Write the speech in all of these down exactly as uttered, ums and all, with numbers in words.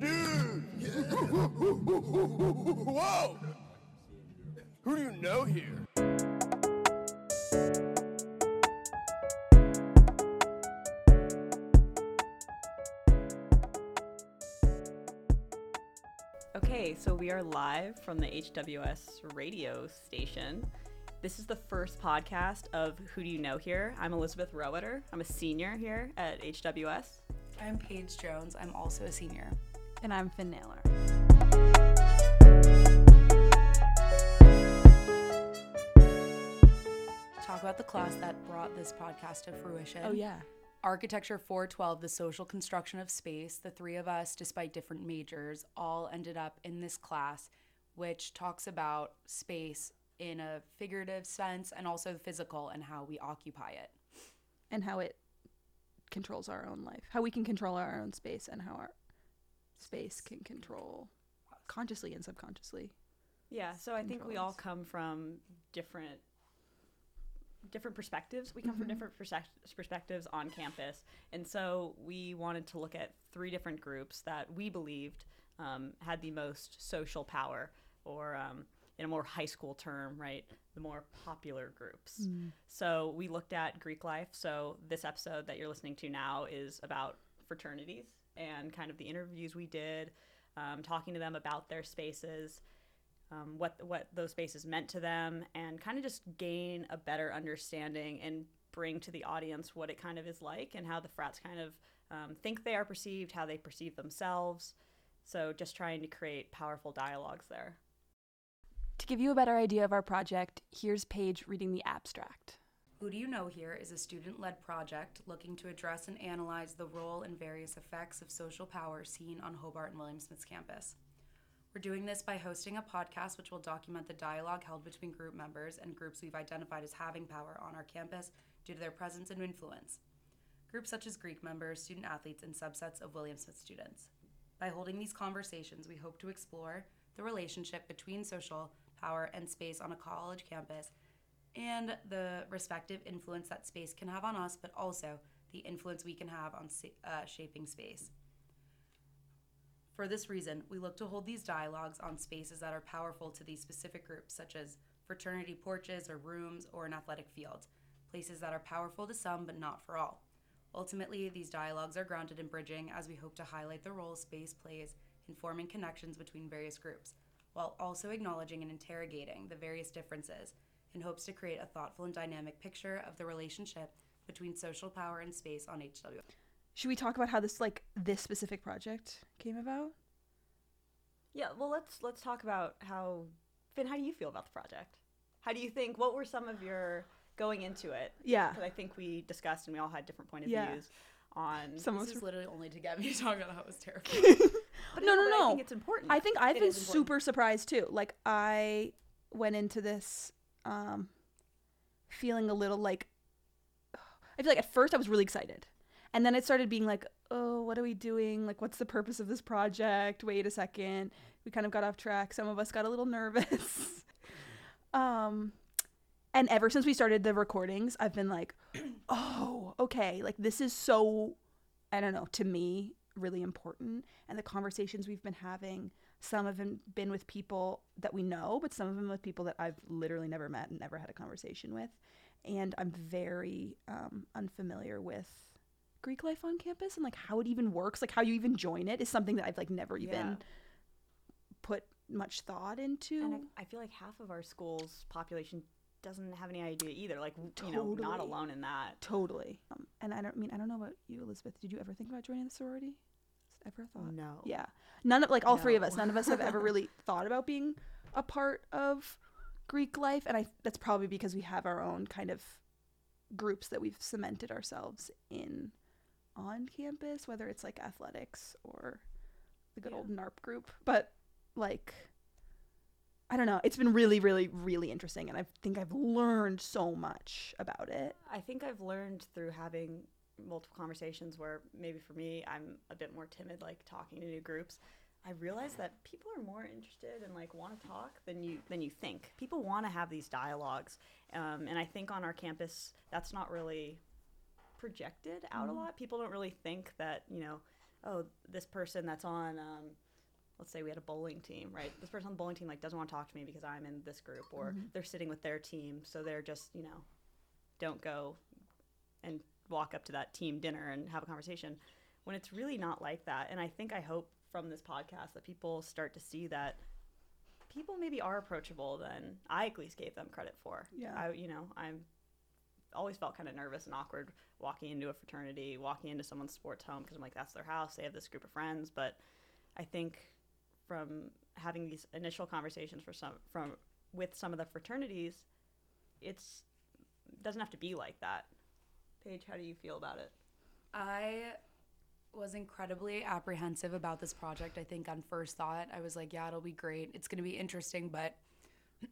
Dude! Whoa! Who do you know here? Okay, so we are live from the H W S radio station. This is the first podcast of Who Do You Know Here? I'm Elizabeth Rowetter. I'm a senior here at H W S. I'm Paige Jones. I'm also a senior. And I'm Finnella. Talk about the class that brought this podcast to fruition. Oh, yeah. Architecture four twelve, the social construction of space. The three of us, despite different majors, all ended up in this class, which talks about space in a figurative sense and also physical and how we occupy it. And how it controls our own life. How we can control our own space and how our space can control consciously and subconsciously. Yeah, so I think we all come from different different perspectives. We come mm-hmm. from different perse- perspectives on campus. And so we wanted to look at three different groups that we believed um, had the most social power, or um, in a more high school term, right, the more popular groups. Mm. So we looked at Greek life. So this episode that you're listening to now is about fraternities and kind of the interviews we did, um, talking to them about their spaces, um, what what those spaces meant to them, and kind of just gain a better understanding and bring to the audience what it kind of is like and how the frats kind of um, think they are perceived, how they perceive themselves. So just trying to create powerful dialogues there. To give you a better idea of our project, here's Paige reading the abstract. Who Do You Know Here is a student-led project looking to address and analyze the role and various effects of social power seen on Hobart and William Smith's campus. We're doing this by hosting a podcast which will document the dialogue held between group members and groups we've identified as having power on our campus due to their presence and influence. Groups such as Greek members, student-athletes, and subsets of William Smith students. By holding these conversations, we hope to explore the relationship between social power and space on a college campus, and the respective influence that space can have on us, but also the influence we can have on uh, shaping space. For this reason, we look to hold these dialogues on spaces that are powerful to these specific groups, such as fraternity porches or rooms or an athletic field, places that are powerful to some but not for all. Ultimately, these dialogues are grounded in bridging, as we hope to highlight the role space plays in forming connections between various groups, while also acknowledging and interrogating the various differences in hopes to create a thoughtful and dynamic picture of the relationship between social power and space on H W S. Should we talk about how this like this specific project came about? Yeah, well, let's let's talk about how, Finn, how do you feel about the project? How do you think, what were some of your going into it? Yeah. Because I think we discussed and we all had different point of yeah. views on. Someone this was literally only to get me to talk about how it was terrifying. But no, no, no. I think it's important. I think I've it been super surprised too. Like, I went into this um, feeling a little like, I feel like at first I was really excited. And then it started being like, oh, what are we doing? Like, what's the purpose of this project? Wait a second. We kind of got off track. Some of us got a little nervous. um, and ever since we started the recordings, I've been like, oh, okay. Like, this is so, I don't know, to me, really important. And the conversations we've been having, some have been with people that we know, but some of them with people that I've literally never met and never had a conversation with. And I'm very um unfamiliar with Greek life on campus, and like how it even works, like how you even join it is something that I've like never yeah. even put much thought into. And I, I feel like half of our school's population doesn't have any idea either, like totally. You know, not alone in that. Totally. Um, and I don't I mean I don't know about you, Elizabeth. Did you ever think about joining the sorority? Ever thought? No. Yeah. None of like all no. three of us, none of us have ever really thought about being a part of Greek life. And I that's probably because we have our own kind of groups that we've cemented ourselves in on campus, whether it's like athletics or the good yeah. old NARP group. But like, I don't know. It's been really, really, really interesting. And I think I've learned so much about it. I think I've learned through having multiple conversations where maybe for me, I'm a bit more timid, like talking to new groups. I realized that people are more interested and like want to talk than you than you think. People want to have these dialogues. Um, and I think on our campus, that's not really projected out mm-hmm. a lot. People don't really think that, you know, oh, this person that's on, um, let's say we had a bowling team, right? This person on the bowling team like doesn't want to talk to me because I'm in this group, or mm-hmm. they're sitting with their team, so they're just, you know, don't go and walk up to that team dinner and have a conversation, when it's really not like that. And I think I hope from this podcast that people start to see that people maybe are approachable than I at least gave them credit for. Yeah. I, you know, I'm always felt kind of nervous and awkward walking into a fraternity, walking into someone's sports home, because I'm like, that's their house, they have this group of friends. But I think from having these initial conversations for some from with some of the fraternities, it's doesn't have to be like that. Paige, how do you feel about it? I was incredibly apprehensive about this project. I think on first thought, I was like, yeah, it'll be great, it's going to be interesting, but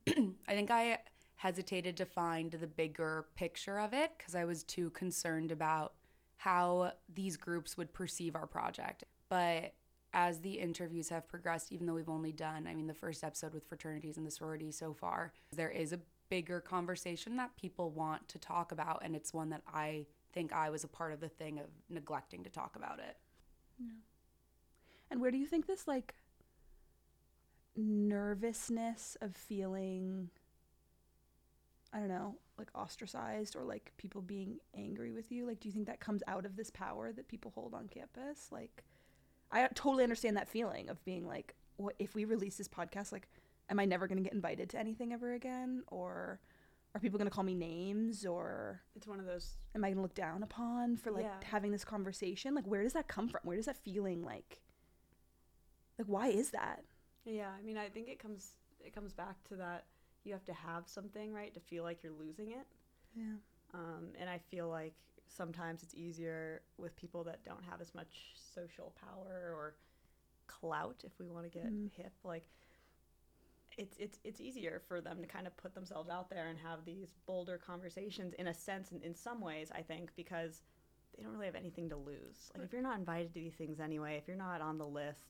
I think I hesitated to find the bigger picture of it because I was too concerned about how these groups would perceive our project. But as the interviews have progressed, even though we've only done, I mean, the first episode with fraternities and the sorority so far, there is a bigger conversation that people want to talk about, and it's one that I think I was a part of the thing of neglecting to talk about it. Yeah. And where do you think this, like, nervousness of feeling, I don't know, like ostracized or like people being angry with you, like, do you think that comes out of this power that people hold on campus? Like, I totally understand that feeling of being like, what if we release this podcast, like, am I never going to get invited to anything ever again? Or are people going to call me names? Or it's one of those, am I going to look down upon for like yeah. having this conversation? Like, where does that come from? Where does that feeling like, like, why is that? Yeah. I mean, I think it comes, it comes back to that. You have to have something, right, to feel like you're losing it. Yeah. Um, and I feel like sometimes it's easier with people that don't have as much social power or clout, if we want to get mm. hip, like, it's it's it's easier for them to kind of put themselves out there and have these bolder conversations in a sense, and in some ways, I think, because they don't really have anything to lose. Like, if you're not invited to these things anyway, if you're not on the list,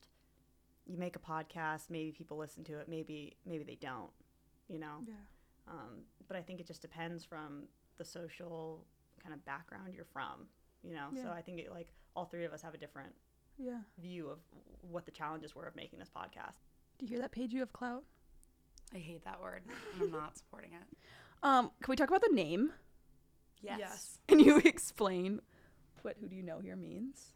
you make a podcast, maybe people listen to it, maybe maybe they don't, you know? Yeah. Um, but I think it just depends from the social kind of background you're from, you know? Yeah. So I think it, like, all three of us have a different yeah. view of what the challenges were of making this podcast. Do you hear that, Paige? You have clout? I hate that word. I'm not supporting it. Um, can we talk about the name? Yes. yes. Can you explain what Who Do You Know Here means?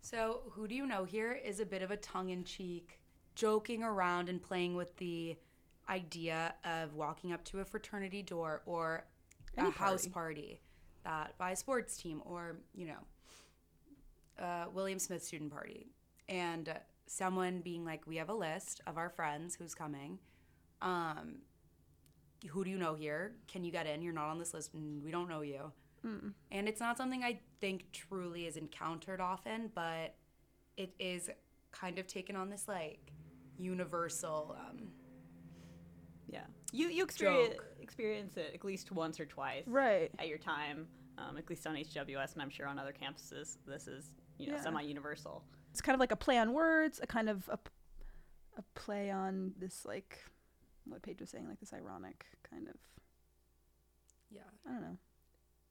So Who Do You Know Here is a bit of a tongue-in-cheek, joking around and playing with the idea of walking up to a fraternity door or Any a party. house party that by a sports team, or, you know, a William Smith student party. And someone being like, we have a list of our friends who's coming. Um, who do you know here? Can you get in? You're not on this list. We don't know you. Mm. And it's not something I think truly is encountered often, but it is kind of taken on this, like, universal, um, yeah. You you experience, experience it at least once or twice right. at your time, um, at least on H W S, and I'm sure on other campuses this is, you know, yeah. semi-universal. It's kind of like a play on words, a kind of a, a play on this, like, what Paige was saying, like this ironic kind of, yeah, I don't know.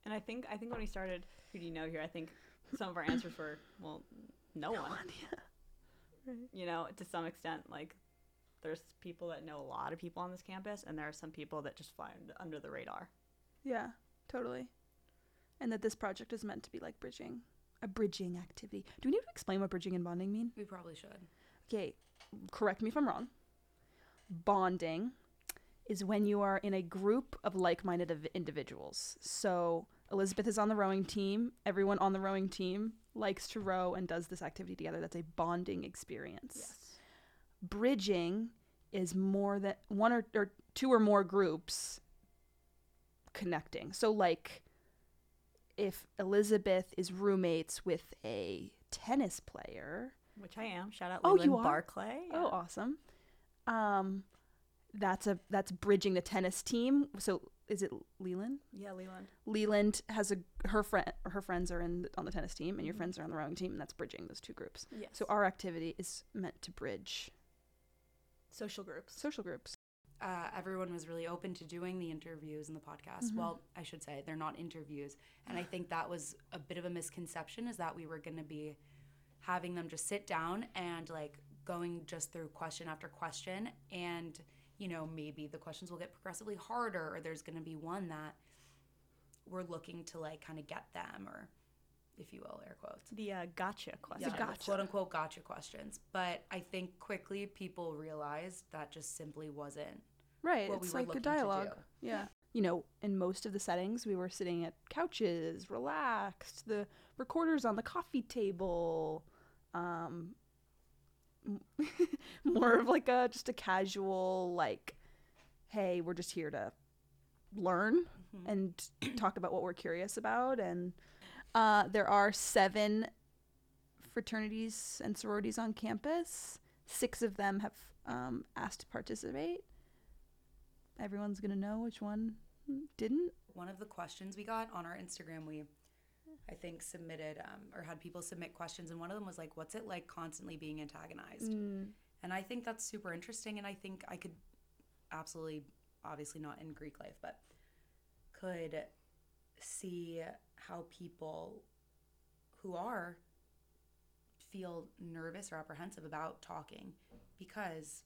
And I think I think when we started Who Do You Know Here, I think some of our answers were, well, no, no one, one yeah. right. you know, to some extent. Like, there's people that know a lot of people on this campus, and there are some people that just fly under the radar. Yeah, totally. And that this project is meant to be like bridging, a bridging activity. Do we need to explain what bridging and bonding mean? We probably should. Okay, correct me if I'm wrong. Bonding is when you are in a group of like-minded av- individuals. So Elizabeth is on the rowing team. Everyone on the rowing team likes to row and does this activity together. That's a bonding experience. Yes. Bridging is more than one or, or two or more groups connecting. So, like, if Elizabeth is roommates with a tennis player, which I am. Shout out Leland. Oh, you are? Barclay. Yeah. Oh, awesome. Um, that's a that's bridging the tennis team. So is it Leland? Yeah, Leland. Leland has a her friend. Her friends are in the, on the tennis team, and your mm-hmm. friends are on the rowing team, and that's bridging those two groups. Yes. So our activity is meant to bridge social groups. Social groups. Uh, everyone was really open to doing the interviews and the podcast. Mm-hmm. Well, I should say they're not interviews, and I think that was a bit of a misconception, is that we were going to be having them just sit down and like going just through question after question, and you know, maybe the questions will get progressively harder, or there's going to be one that we're looking to like kind of get them, or if you will, air quotes, the uh, gotcha questions, yeah, the gotcha. The quote unquote gotcha questions. But I think quickly people realized that just simply wasn't right. What it's we were like a dialogue. Yeah. You know, in most of the settings, we were sitting at couches, relaxed. The recorder's on the coffee table. Um, more of like a just a casual like, hey, we're just here to learn mm-hmm. and talk about what we're curious about. And uh, there are seven fraternities and sororities on campus. Six of them have um, asked to participate. Everyone's gonna know which one didn't. One of the questions we got on our Instagram, we I think submitted um, or had people submit questions, and one of them was like, what's it like constantly being antagonized? Mm. And I think that's super interesting, and I think I could absolutely, obviously not in Greek life, but could see how people who are feel nervous or apprehensive about talking because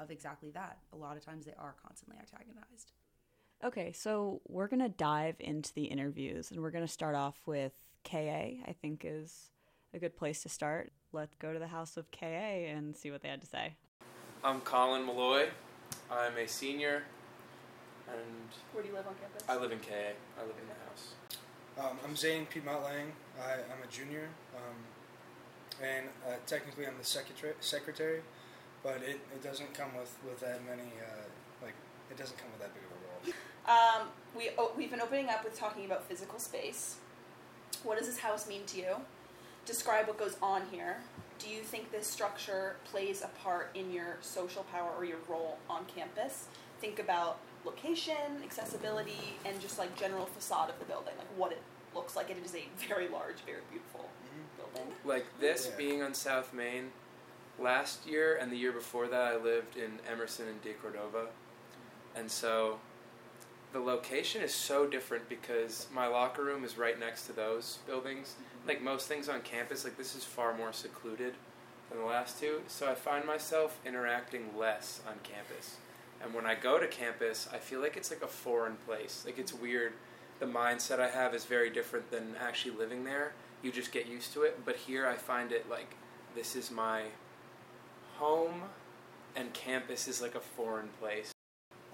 of exactly that. A lot of times they are constantly antagonized. Okay, so we're going to dive into the interviews, and we're going to start off with K A, I think is a good place to start. Let's go to the house of K A and see what they had to say. I'm Colin Malloy. I'm a senior. And where do you live on campus? I live in K A. I live in the house. Um, I'm Zane P. Mott-Lang. I, I'm a junior. Um, and uh, technically I'm the secretary, secretary but it, it doesn't come with, with that many, uh, like, it doesn't come with that big of a role. Um, we, oh, we've been opening up with talking about physical space. What does this house mean to you? Describe what goes on here. Do you think this structure plays a part in your social power or your role on campus? Think about location, accessibility, and just like general facade of the building, like what it looks like. It is a very large, very beautiful mm-hmm. building. Like this yeah. being on South Main, last year and the year before that I lived in Emerson and De Cordova. And so the location is so different because my locker room is right next to those buildings. Mm-hmm. Like most things on campus, like this is far more secluded than the last two. So I find myself interacting less on campus. And when I go to campus, I feel like it's like a foreign place. Like it's weird. The mindset I have is very different than actually living there. You just get used to it. But here I find it like this is my home, and campus is like a foreign place.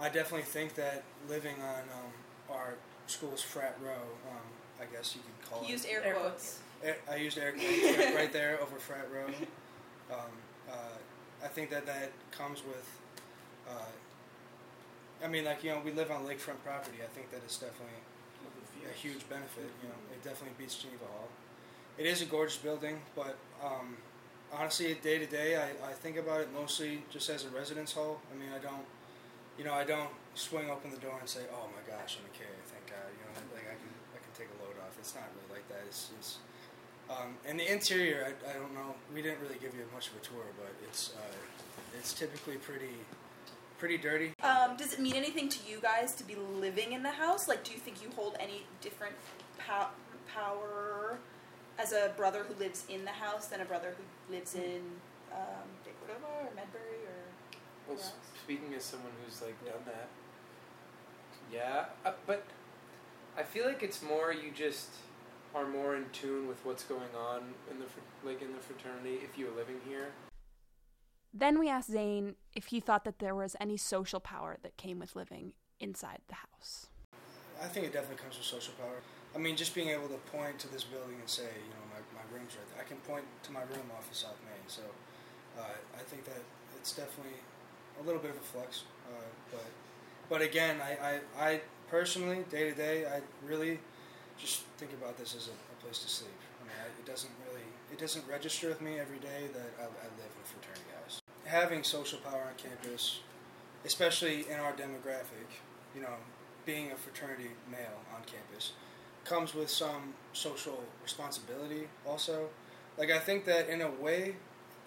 I definitely think that living on um, our school's frat row, um, I guess you could call it. You used air quotes. Air, I used air quotes right, right there over frat row. Um, uh, I think that that comes with, uh, I mean, like, you know, we live on lakefront property. I think that it's definitely a huge benefit. You know, it definitely beats Geneva Hall. It is a gorgeous building, but um, honestly, day to day, I, I think about it mostly just as a residence hall. I mean, I don't. You know, I don't swing open the door and say, "Oh my gosh, I'm a K A, thank God." You know, like I can, I can take a load off. It's not really like that. It's just, um, and the interior, I, I don't know. We didn't really give you much of a tour, but it's, uh, it's typically pretty, pretty dirty. Um, does it mean anything to you guys to be living in the house? Like, do you think you hold any different pow- power as a brother who lives in the house than a brother who lives in um, De Cordova or Medbury or? Well, speaking as someone who's, like, done that, yeah, uh, but I feel like it's more you just are more in tune with what's going on in the, fr- like, in the fraternity if you're living here. Then we asked Zane if he thought that there was any social power that came with living inside the house. I think it definitely comes with social power. I mean, just being able to point to this building and say, you know, my, my room's right there. I can point to my room off of South Main, so uh, I think that it's definitely a little bit of a flex, uh, but but again, I, I, I personally, day to day, I really just think about this as a, a place to sleep. I mean, I, it doesn't really, it doesn't register with me every day that I, I live in a fraternity house. Having social power on campus, especially in our demographic, you know, being a fraternity male on campus, comes with some social responsibility also. Like, I think that in a way,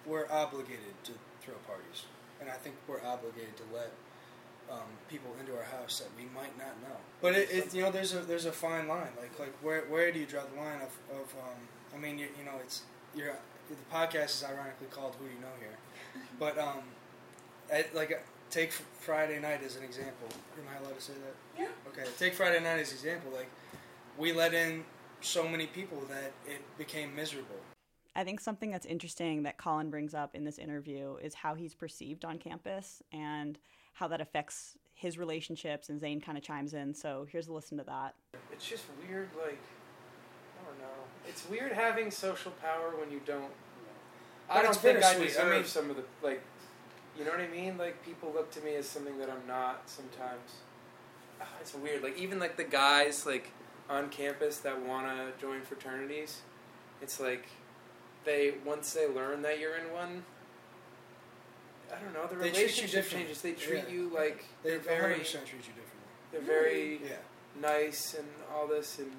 we're obligated to throw parties. And I think we're obligated to let um, people into our house that we might not know. But it, it, you know, there's a there's a fine line. Like like where where do you draw the line of of? Um, I mean, you, you know, it's you're the podcast is ironically called Who Do You Know Here. But, um, I, like, take Friday night as an example. Am I allowed to say that? Yeah. Okay, take Friday night as an example. Like, we let in so many people that it became miserable. I think something that's interesting that Colin brings up in this interview is how he's perceived on campus and how that affects his relationships, and Zane kind of chimes in, so here's a listen to that. It's just weird, like, I don't know. It's weird having social power when you don't... But I don't think I deserve I mean, some of the, like, you know what I mean? Like, people look to me as something that I'm not sometimes. Oh, it's weird. Like, even, like, the guys, like, on campus that want to join fraternities, it's like... They once they learn that you're in one, I don't know. The they relationship changes. They treat yeah. you like they they're very treat you differently. They're very yeah. nice and all this, and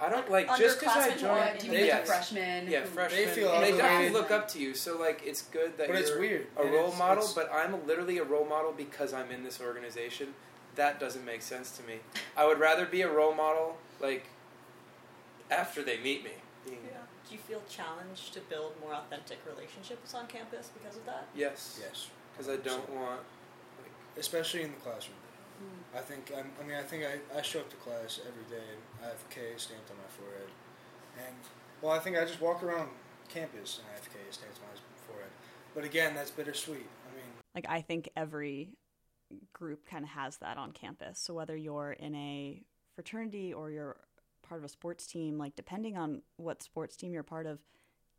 I don't like just because I joined. Do you mean yes. freshmen? Yeah, freshmen. They feel they definitely look up to you. So like, it's good that but you're it's weird. a role it's, model. It's, but I'm literally a role model because I'm in this organization. That doesn't make sense to me. I would rather be a role model like after they meet me. Being, yeah. Do you feel challenged to build more authentic relationships on campus because of that? Yes. Yes. Because I don't so, want... Like, especially in the classroom. Mm. I think, I'm, I mean, I think I, I show up to class every day and I have K A stamped on my forehead. And, well, I think I just walk around campus and I have K A stamped on my forehead. But again, that's bittersweet. I mean... Like, I think every group kind of has that on campus. So whether you're in a fraternity or you're part of a sports team, like depending on what sports team you're part of,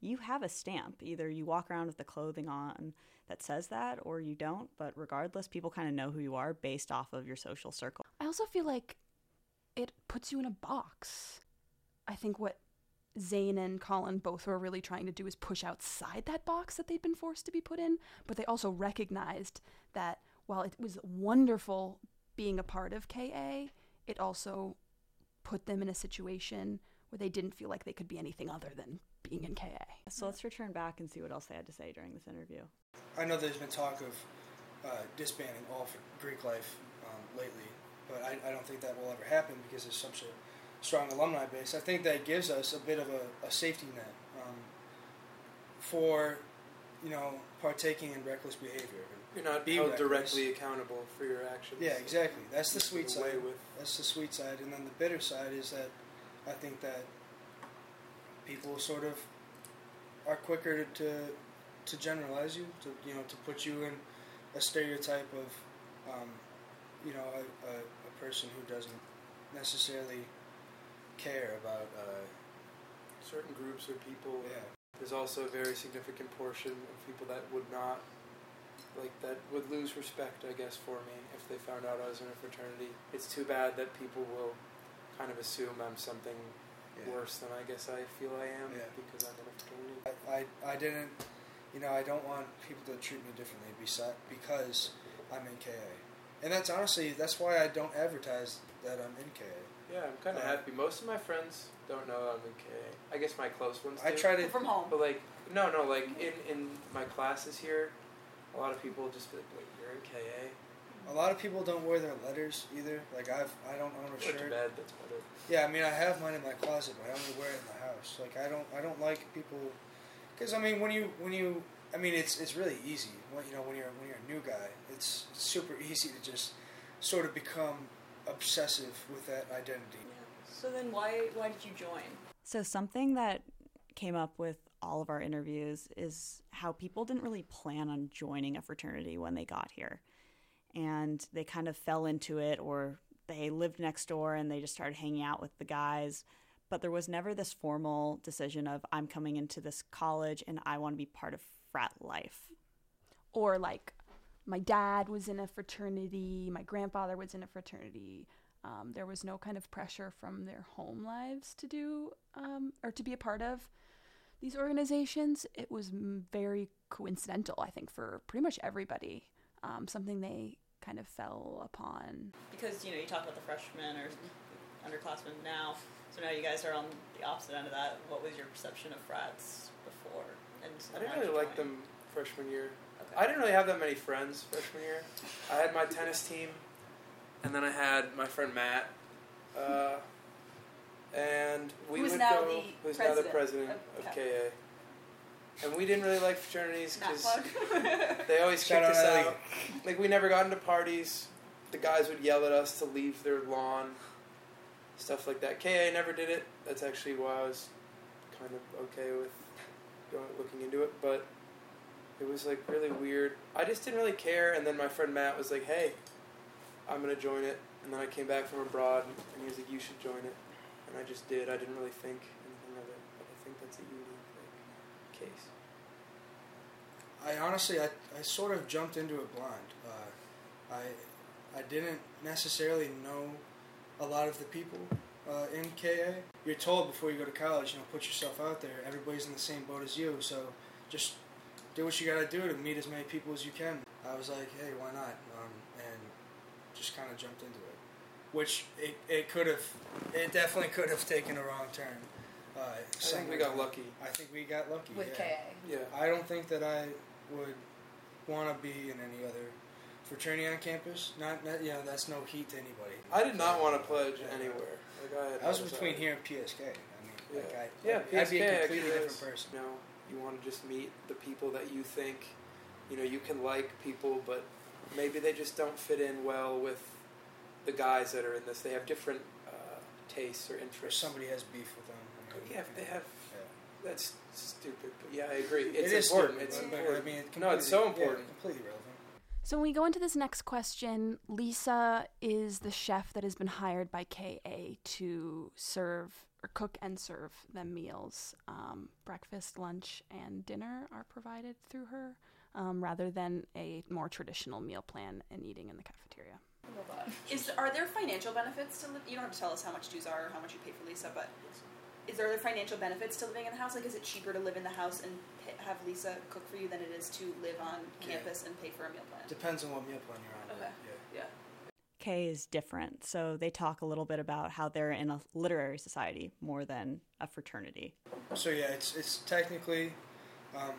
you have a stamp. Either you walk around with the clothing on that says that or you don't, but regardless, people kind of know who you are based off of your social circle. I also feel like it puts you in a box. I think what Zane and Colin both were really trying to do is push outside that box that they'd been forced to be put in, but they also recognized that while it was wonderful being a part of K A, it also put them in a situation where they didn't feel like they could be anything other than being in K A. So let's return back and see what else they had to say during this interview. I know there's been talk of uh, disbanding all for Greek life um, lately, but I, I don't think that will ever happen because there's such a strong alumni base. I think that gives us a bit of a, a safety net um, for, you know, partaking in reckless behavior. You're not being held directly accountable for your actions. Yeah, exactly. That's the sweet side. That's the sweet side. And then the bitter side is that I think that people sort of are quicker to to generalize you, to you know, to put you in a stereotype of, um, you know, a, a, a person who doesn't necessarily care about uh, certain groups or people. Yeah. There's also a very significant portion of people that would not. Like, that would lose respect, I guess, for me if they found out I was in a fraternity. It's too bad that people will kind of assume I'm something yeah. worse than I guess I feel I am yeah. because I'm in a fraternity. I, I, I didn't, you know, I don't want people to treat me differently because I'm in K A. And that's honestly, that's why I don't advertise that I'm in K A. Yeah, I'm kind of um, happy. Most of my friends don't know I'm in K A. I guess my close ones do. I try to... From home. But, like, no, no, like, in, in my classes here... A lot of people just be like, wait, you're in K A? A lot of people don't wear their letters either. Like, I've, I don't own a shirt. That's bad, that's better. Yeah, I mean, I have mine in my closet, but I only wear it in the house. Like, I don't I don't like people... Because, I mean, when you... when you, I mean, it's it's really easy. When, you know, when you're when you're a new guy, it's, it's super easy to just sort of become obsessive with that identity. Yeah. So then why why did you join? So something that came up with all of our interviews is how people didn't really plan on joining a fraternity when they got here, and they kind of fell into it, or they lived next door and they just started hanging out with the guys, but there was never this formal decision of I'm coming into this college and I want to be part of frat life. Or like, my dad was in a fraternity, my grandfather was in a fraternity. Um, there was no kind of pressure from their home lives to do um, or to be a part of these organizations. It was very coincidental, I think, for pretty much everybody, um, something they kind of fell upon. Because, you know, you talk about the freshmen or underclassmen now, so now you guys are on the opposite end of that. What was your perception of frats before? And I didn't really like them freshman year. Okay. I didn't really have that many friends freshman year. I had my tennis team, and then I had my friend Matt, uh, and we who's would now go, who's now the president of, of K A. And we didn't really like fraternities because they always kicked us out. Like, we never got into parties. The guys would yell at us to leave their lawn, stuff like that. K A never did it. That's actually why I was kind of okay with going looking into it. But it was, like, really weird. I just didn't really care. And then my friend Matt was like, hey, I'm going to join it. And then I came back from abroad, and he was like, you should join it. And I just did. I didn't really think anything of it. But I think that's a unique, like, case. I honestly, I, I sort of jumped into it blind. Uh, I... I didn't necessarily know a lot of the people uh, in K A. You're told before you go to college, you know, put yourself out there. Everybody's in the same boat as you, so just do what you got to do to meet as many people as you can. I was like, hey, why not? Um, and just kind of jumped into it, which it, it could have, it definitely could have taken a wrong turn. Uh, I think we got lucky. I think we got lucky. With yeah. K A. Yeah. I don't think that I would want to be in any other fraternity on campus, not, not you know, that's no heat to anybody. I did not want to pledge yeah. anywhere. Like I, had I was between here and P S K. I mean, yeah. like I, yeah, I'd, P S K, I'd be a completely different person. You know, you want to just meet the people that you think, you know, you can like people, but maybe they just don't fit in well with the guys that are in this. They have different uh, tastes or interests. Or somebody has beef with them. I mean, yeah, if they have. Yeah. That's stupid. But yeah, I agree. It's it important. Stupid, it's important. I mean, it no, it's so important. Yeah, completely relevant. So when we go into this next question, Lisa is the chef that has been hired by K A to serve or cook and serve them meals. Um, breakfast, lunch, and dinner are provided through her, um, rather than a more traditional meal plan and eating in the cafeteria. Is are there financial benefits to li- you don't have to tell us how much dues are or how much you pay for Lisa, but is there other financial benefits to living in the house? Like, is it cheaper to live in the house and have Lisa cook for you than it is to live on campus yeah. and pay for a meal plan? Depends on what meal plan you're on. Okay. Yeah. yeah. K is different, so they talk a little bit about how they're in a literary society more than a fraternity. So yeah, it's it's technically, um,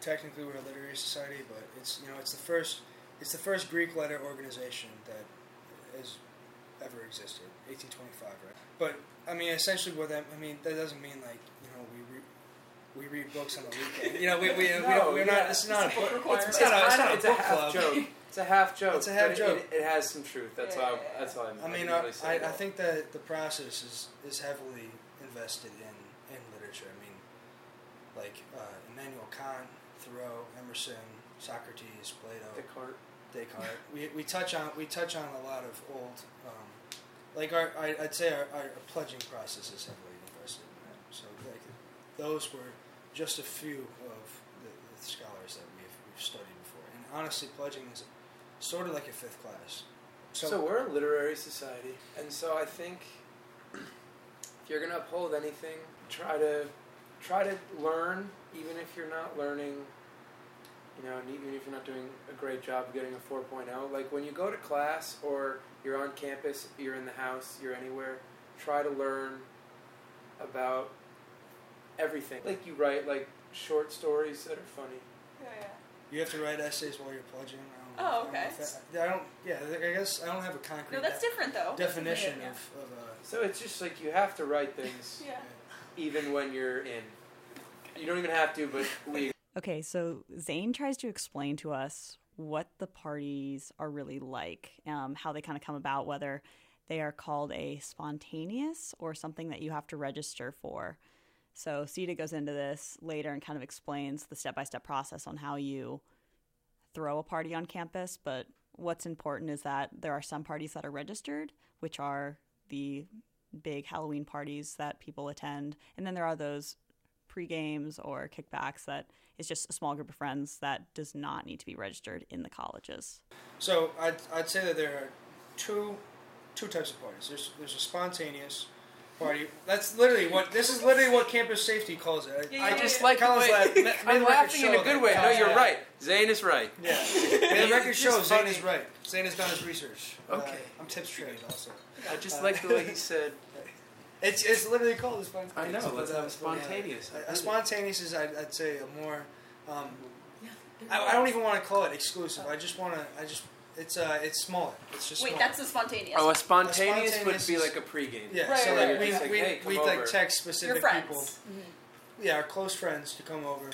technically we're a literary society, but it's you know it's the first it's the first Greek letter organization that has ever existed, eighteen twenty-five, right? But I mean, essentially, what that I mean that doesn't mean like you know we. Re- We read books on the weekend. You know, we, we, no, we don't, we're yeah. not, it's not it's a book, book it's, it's, it's not a, it's not a it's book a half club. Joke. It's a half joke. It's a half joke. It, it, it has some truth. That's yeah. all That's all I, I mean, I, really I, I think that the process is, is heavily invested in, in literature. I mean, like uh, Immanuel Kant, Thoreau, Emerson, Socrates, Plato. Descartes. Descartes. we we touch on we touch on a lot of old, um, like our I, I'd say our, our pledging process is heavily invested in that. So like those were just a few of the, the scholars that we've, we've studied before. And honestly, pledging is sort of like a fifth class. So, so we're a literary society. And so I think if you're going to uphold anything, try to try to learn, even if you're not learning, you know, and even if you're not doing a great job of getting a four point oh. Like when you go to class or you're on campus, you're in the house, you're anywhere, try to learn about everything. Like you write like short stories that are funny. Yeah, yeah. You have to write essays while you're pledging. I don't, oh, okay. I don't, I don't. Yeah, I guess I don't have a concrete. No, that's de- different though. Definition yeah, yeah. of. of uh, so it's just like you have to write things, yeah. even when you're in. You don't even have to, but we. Okay, so Zane tries to explain to us what the parties are really like, um, how they kind of come about, whether they are called a spontaneous or something that you have to register for. So Sita goes into this later and kind of explains the step-by-step process on how you throw a party on campus. But what's important is that there are some parties that are registered, which are the big Halloween parties that people attend. And then there are those pre-games or kickbacks that is just a small group of friends that does not need to be registered in the colleges. So I'd, I'd say that there are two two types of parties. There's, there's a spontaneous party. That's literally what this is. Literally what campus safety calls it. I, yeah, I yeah, just yeah. like Colin's laugh. I'm laughing in a good way. No, you're right. Zane is right. Yeah. yeah. The record shows Zane funny. is right. Zane has done his research. Okay. Uh, I'm tips trained also. I just uh, like the way he said. It's it's literally called a spontaneous. I know. Let's have a spontaneous. A, a spontaneous is I'd, I'd say a more. Um, yeah, I, I don't even want to call it exclusive. I just want to. I just. It's uh, it's smaller. It's just wait, smaller. That's a spontaneous. Oh, a spontaneous, a spontaneous would be like a pregame. Yeah, right, so right, like right. we like, we hey, we like text specific people. Mm-hmm. Yeah, our close friends to come over.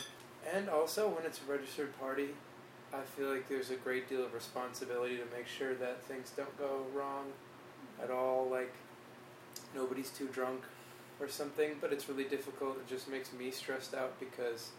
And also, when it's a registered party, I feel like there's a great deal of responsibility to make sure that things don't go wrong at all, like nobody's too drunk or something, but it's really difficult. It just makes me stressed out because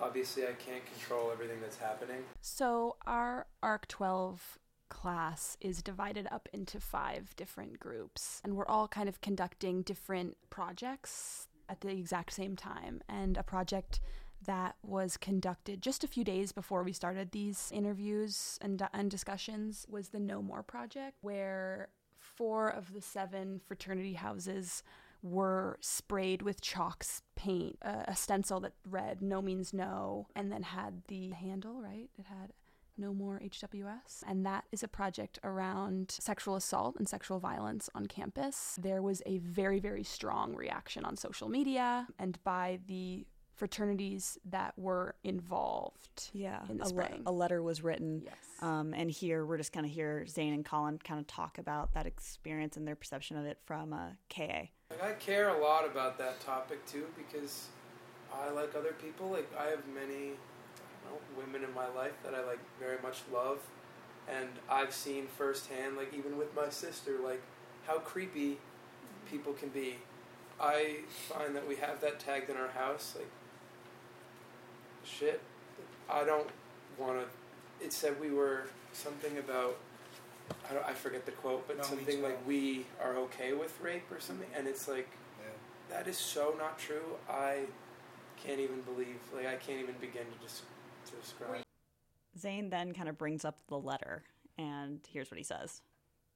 obviously I can't control everything that's happening. So our A R C twelve class is divided up into five different groups, and we're all kind of conducting different projects at the exact same time. And a project that was conducted just a few days before we started these interviews and, and discussions was the No More Project, where four of the seven fraternity houses were sprayed with chalk paint, uh, a stencil that read "No means no," and then had the handle, right? It had No More H W S, and that is a project around sexual assault and sexual violence on campus. There was a very, very strong reaction on social media and by the fraternities that were involved. Yeah, in the spring. A, le- a letter was written. Yes. Um, and here we're just kind of hear Zane and Colin kind of talk about that experience and their perception of it from uh, K A. And I care a lot about that topic too, because I, like other people, like I have many I don't know, women in my life that I like very much love, and I've seen firsthand, like even with my sister, like how creepy people can be. I find that we have that tagged in our house, like shit. I don't want to. It said we were something about. I, don't, I forget the quote, but no, something like we are okay with rape or something. And it's like, yeah. That is so not true. I can't even believe. Like I can't even begin to, dis- to describe. Zane then kind of brings up the letter, and here's what he says.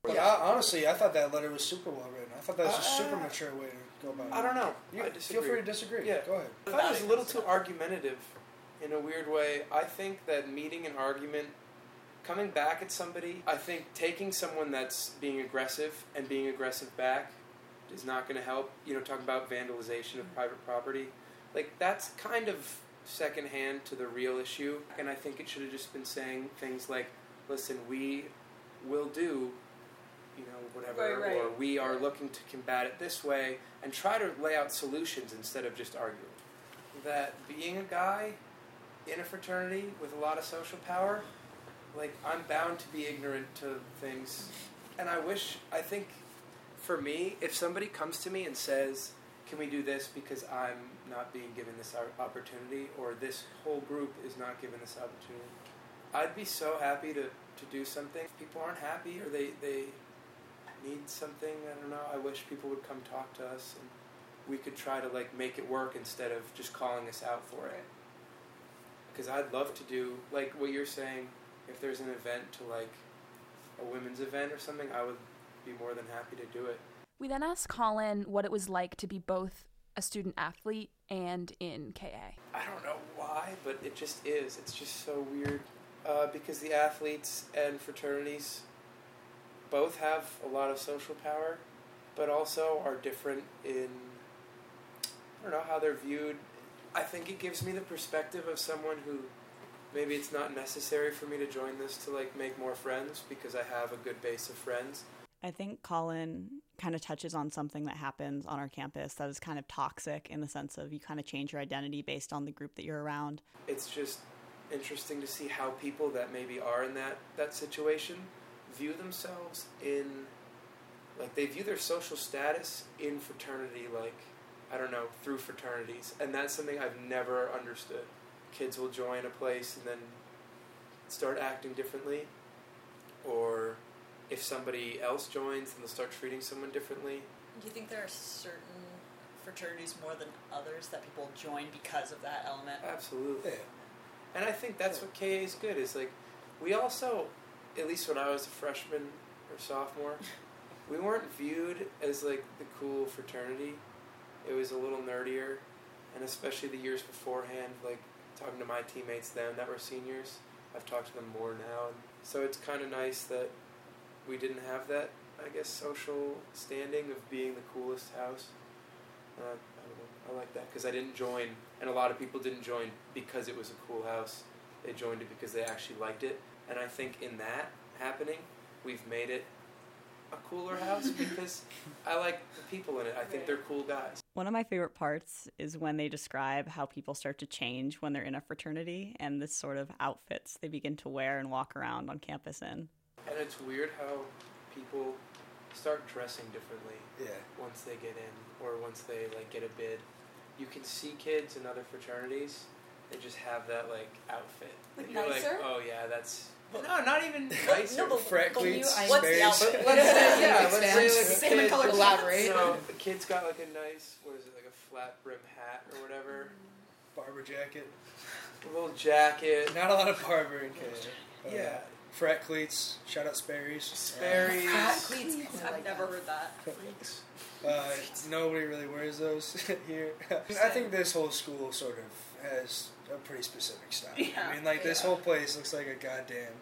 Yeah, I, honestly, I thought that letter was super well written. I thought that was a uh, super mature way to go about it. I don't know. You, I disagree. Feel free to disagree. Yeah. Go ahead. I thought it was a little too argumentative in a weird way. I think that meeting an argument, coming back at somebody, I think taking someone that's being aggressive and being aggressive back is not going to help. You know, talking about vandalization of private property. Like, that's kind of secondhand to the real issue. And I think it should have just been saying things like, listen, we will do... you know, whatever, right, right. Or we are looking to combat it this way, and try to lay out solutions instead of just arguing. That being a guy in a fraternity with a lot of social power, like, I'm bound to be ignorant to things, and I wish, I think, for me, if somebody comes to me and says, can we do this because I'm not being given this opportunity, or this whole group is not given this opportunity, I'd be so happy to, to do something. If people aren't happy, or they... they need something, I don't know, I wish people would come talk to us and we could try to like make it work instead of just calling us out for it. Because I'd love to do, like what you're saying, if there's an event to like a women's event or something, I would be more than happy to do it. We then asked Colin what it was like to be both a student athlete and in K A. I don't know why, but it just is. It's just so weird. Uh, because the athletes and fraternities both have a lot of social power, but also are different in, I don't know, how they're viewed. I think it gives me the perspective of someone who, maybe it's not necessary for me to join this to, like, make more friends, because I have a good base of friends. I think Colin kind of touches on something that happens on our campus that is kind of toxic in the sense of you kind of change your identity based on the group that you're around. It's just interesting to see how people that maybe are in that, that situation view themselves in, like, they view their social status in fraternity, like, I don't know, through fraternities. And that's something I've never understood. Kids will join a place and then start acting differently. Or if somebody else joins, then they'll start treating someone differently. Do you think there are certain fraternities more than others that people join because of that element? Absolutely. Yeah. And I think that's what K A is good, is, like, we also... at least when I was a freshman or sophomore, we weren't viewed as, like, the cool fraternity. It was a little nerdier, and especially the years beforehand, like, talking to my teammates then that were seniors, I've talked to them more now. So it's kind of nice that we didn't have that, I guess, social standing of being the coolest house. Uh, I, I like that, because I didn't join, and a lot of people didn't join because it was a cool house. They joined it because they actually liked it. And I think in that happening, we've made it a cooler house because I like the people in it. I think they're cool guys. One of my favorite parts is when they describe how people start to change when they're in a fraternity and this sort of outfits they begin to wear and walk around on campus in. And it's weird how people start dressing differently yeah. once they get in or once they like get a bid. You can see kids in other fraternities that just have that like outfit. Like you're nicer? Like, oh yeah, that's... Well, no, not even nicer. No, frat cleats, Space. What's the outfit? Let's say, yeah, let's say like same kid, color elaborate. So the kid's got like a nice, what is it, like a flat brim hat or whatever. Barber jacket. A little jacket. Not a lot of barber in Canada. Yeah. yeah. Frat cleats. Shout out Sperry's. Sperry's. Yeah. Frat cleats. Oh, I've like never that. heard that. uh, nobody really wears those here. I think this whole school sort of has a pretty specific style. Yeah. I mean, like, yeah. this whole place looks like a goddamn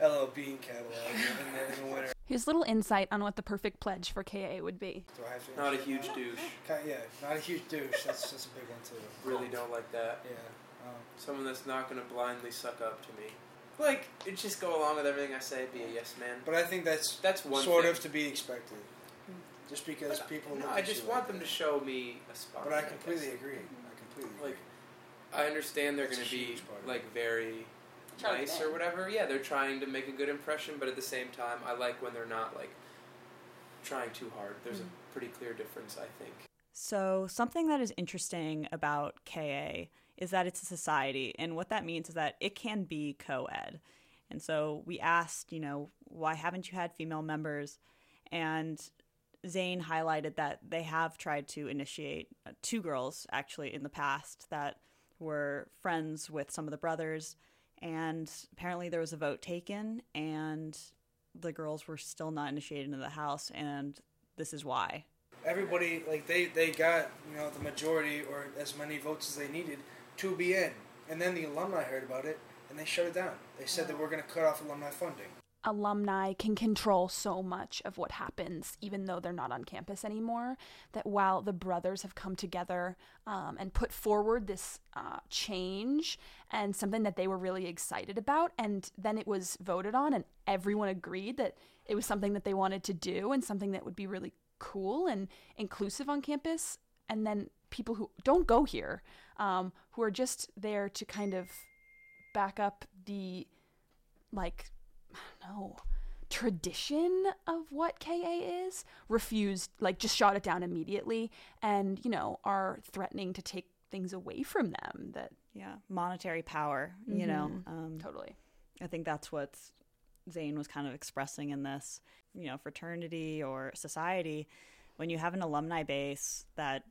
L L Bean catalog in, the, in the winter. Here's a little insight on what the perfect pledge for K A would be. Do I have to not a huge that? douche. Yeah, not a huge douche. That's, that's a big one, too. Really don't like that. Yeah. Um, Someone that's not going to blindly suck up to me. Like, it just go along with everything I say, be a yes man. But I think that's, that's one sort thing. of to be expected. Just because but people... No, I just want like them that. to show me a spot. But I completely I agree. I completely agree. Like, I understand they're going to be, like, very nice or whatever. Yeah, they're trying to make a good impression, but at the same time, I like when they're not, like, trying too hard. There's mm-hmm. a pretty clear difference, I think. So something that is interesting about K A is that it's a society, and what that means is that it can be co-ed. And so we asked, you know, why haven't you had female members? And Zane highlighted that they have tried to initiate uh, two girls, actually, in the past that were friends with some of the brothers, and apparently there was a vote taken and the girls were still not initiated into the house, and this is why. Everybody, like, they, they got, you know, the majority or as many votes as they needed to be in, and then the alumni heard about it and they shut it down. They said that we're going to cut off alumni funding. Alumni can control so much of what happens, even though they're not on campus anymore, that while the brothers have come together um, and put forward this uh, change and something that they were really excited about, and then it was voted on and everyone agreed that it was something that they wanted to do and something that would be really cool and inclusive on campus, and then people who don't go here, um, who are just there to kind of back up the, like, I don't know, tradition of what K A is, refused, like, just shot it down immediately and, you know, are threatening to take things away from them. That yeah, monetary power, mm-hmm. you know. Um, totally. I think that's what Zane was kind of expressing in this, you know, fraternity or society. When you have an alumni base that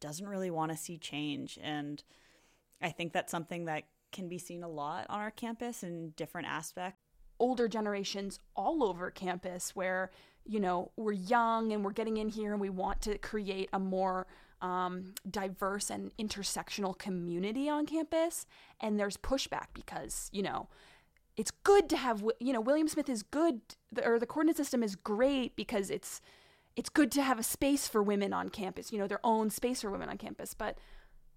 doesn't really want to see change, and I think that's something that can be seen a lot on our campus in different aspects. Older generations all over campus where, you know, we're young and we're getting in here and we want to create a more um, diverse and intersectional community on campus. And there's pushback because, you know, it's good to have, you know, William Smith is good, or the coordinate system is great because it's, it's good to have a space for women on campus, you know, their own space for women on campus. But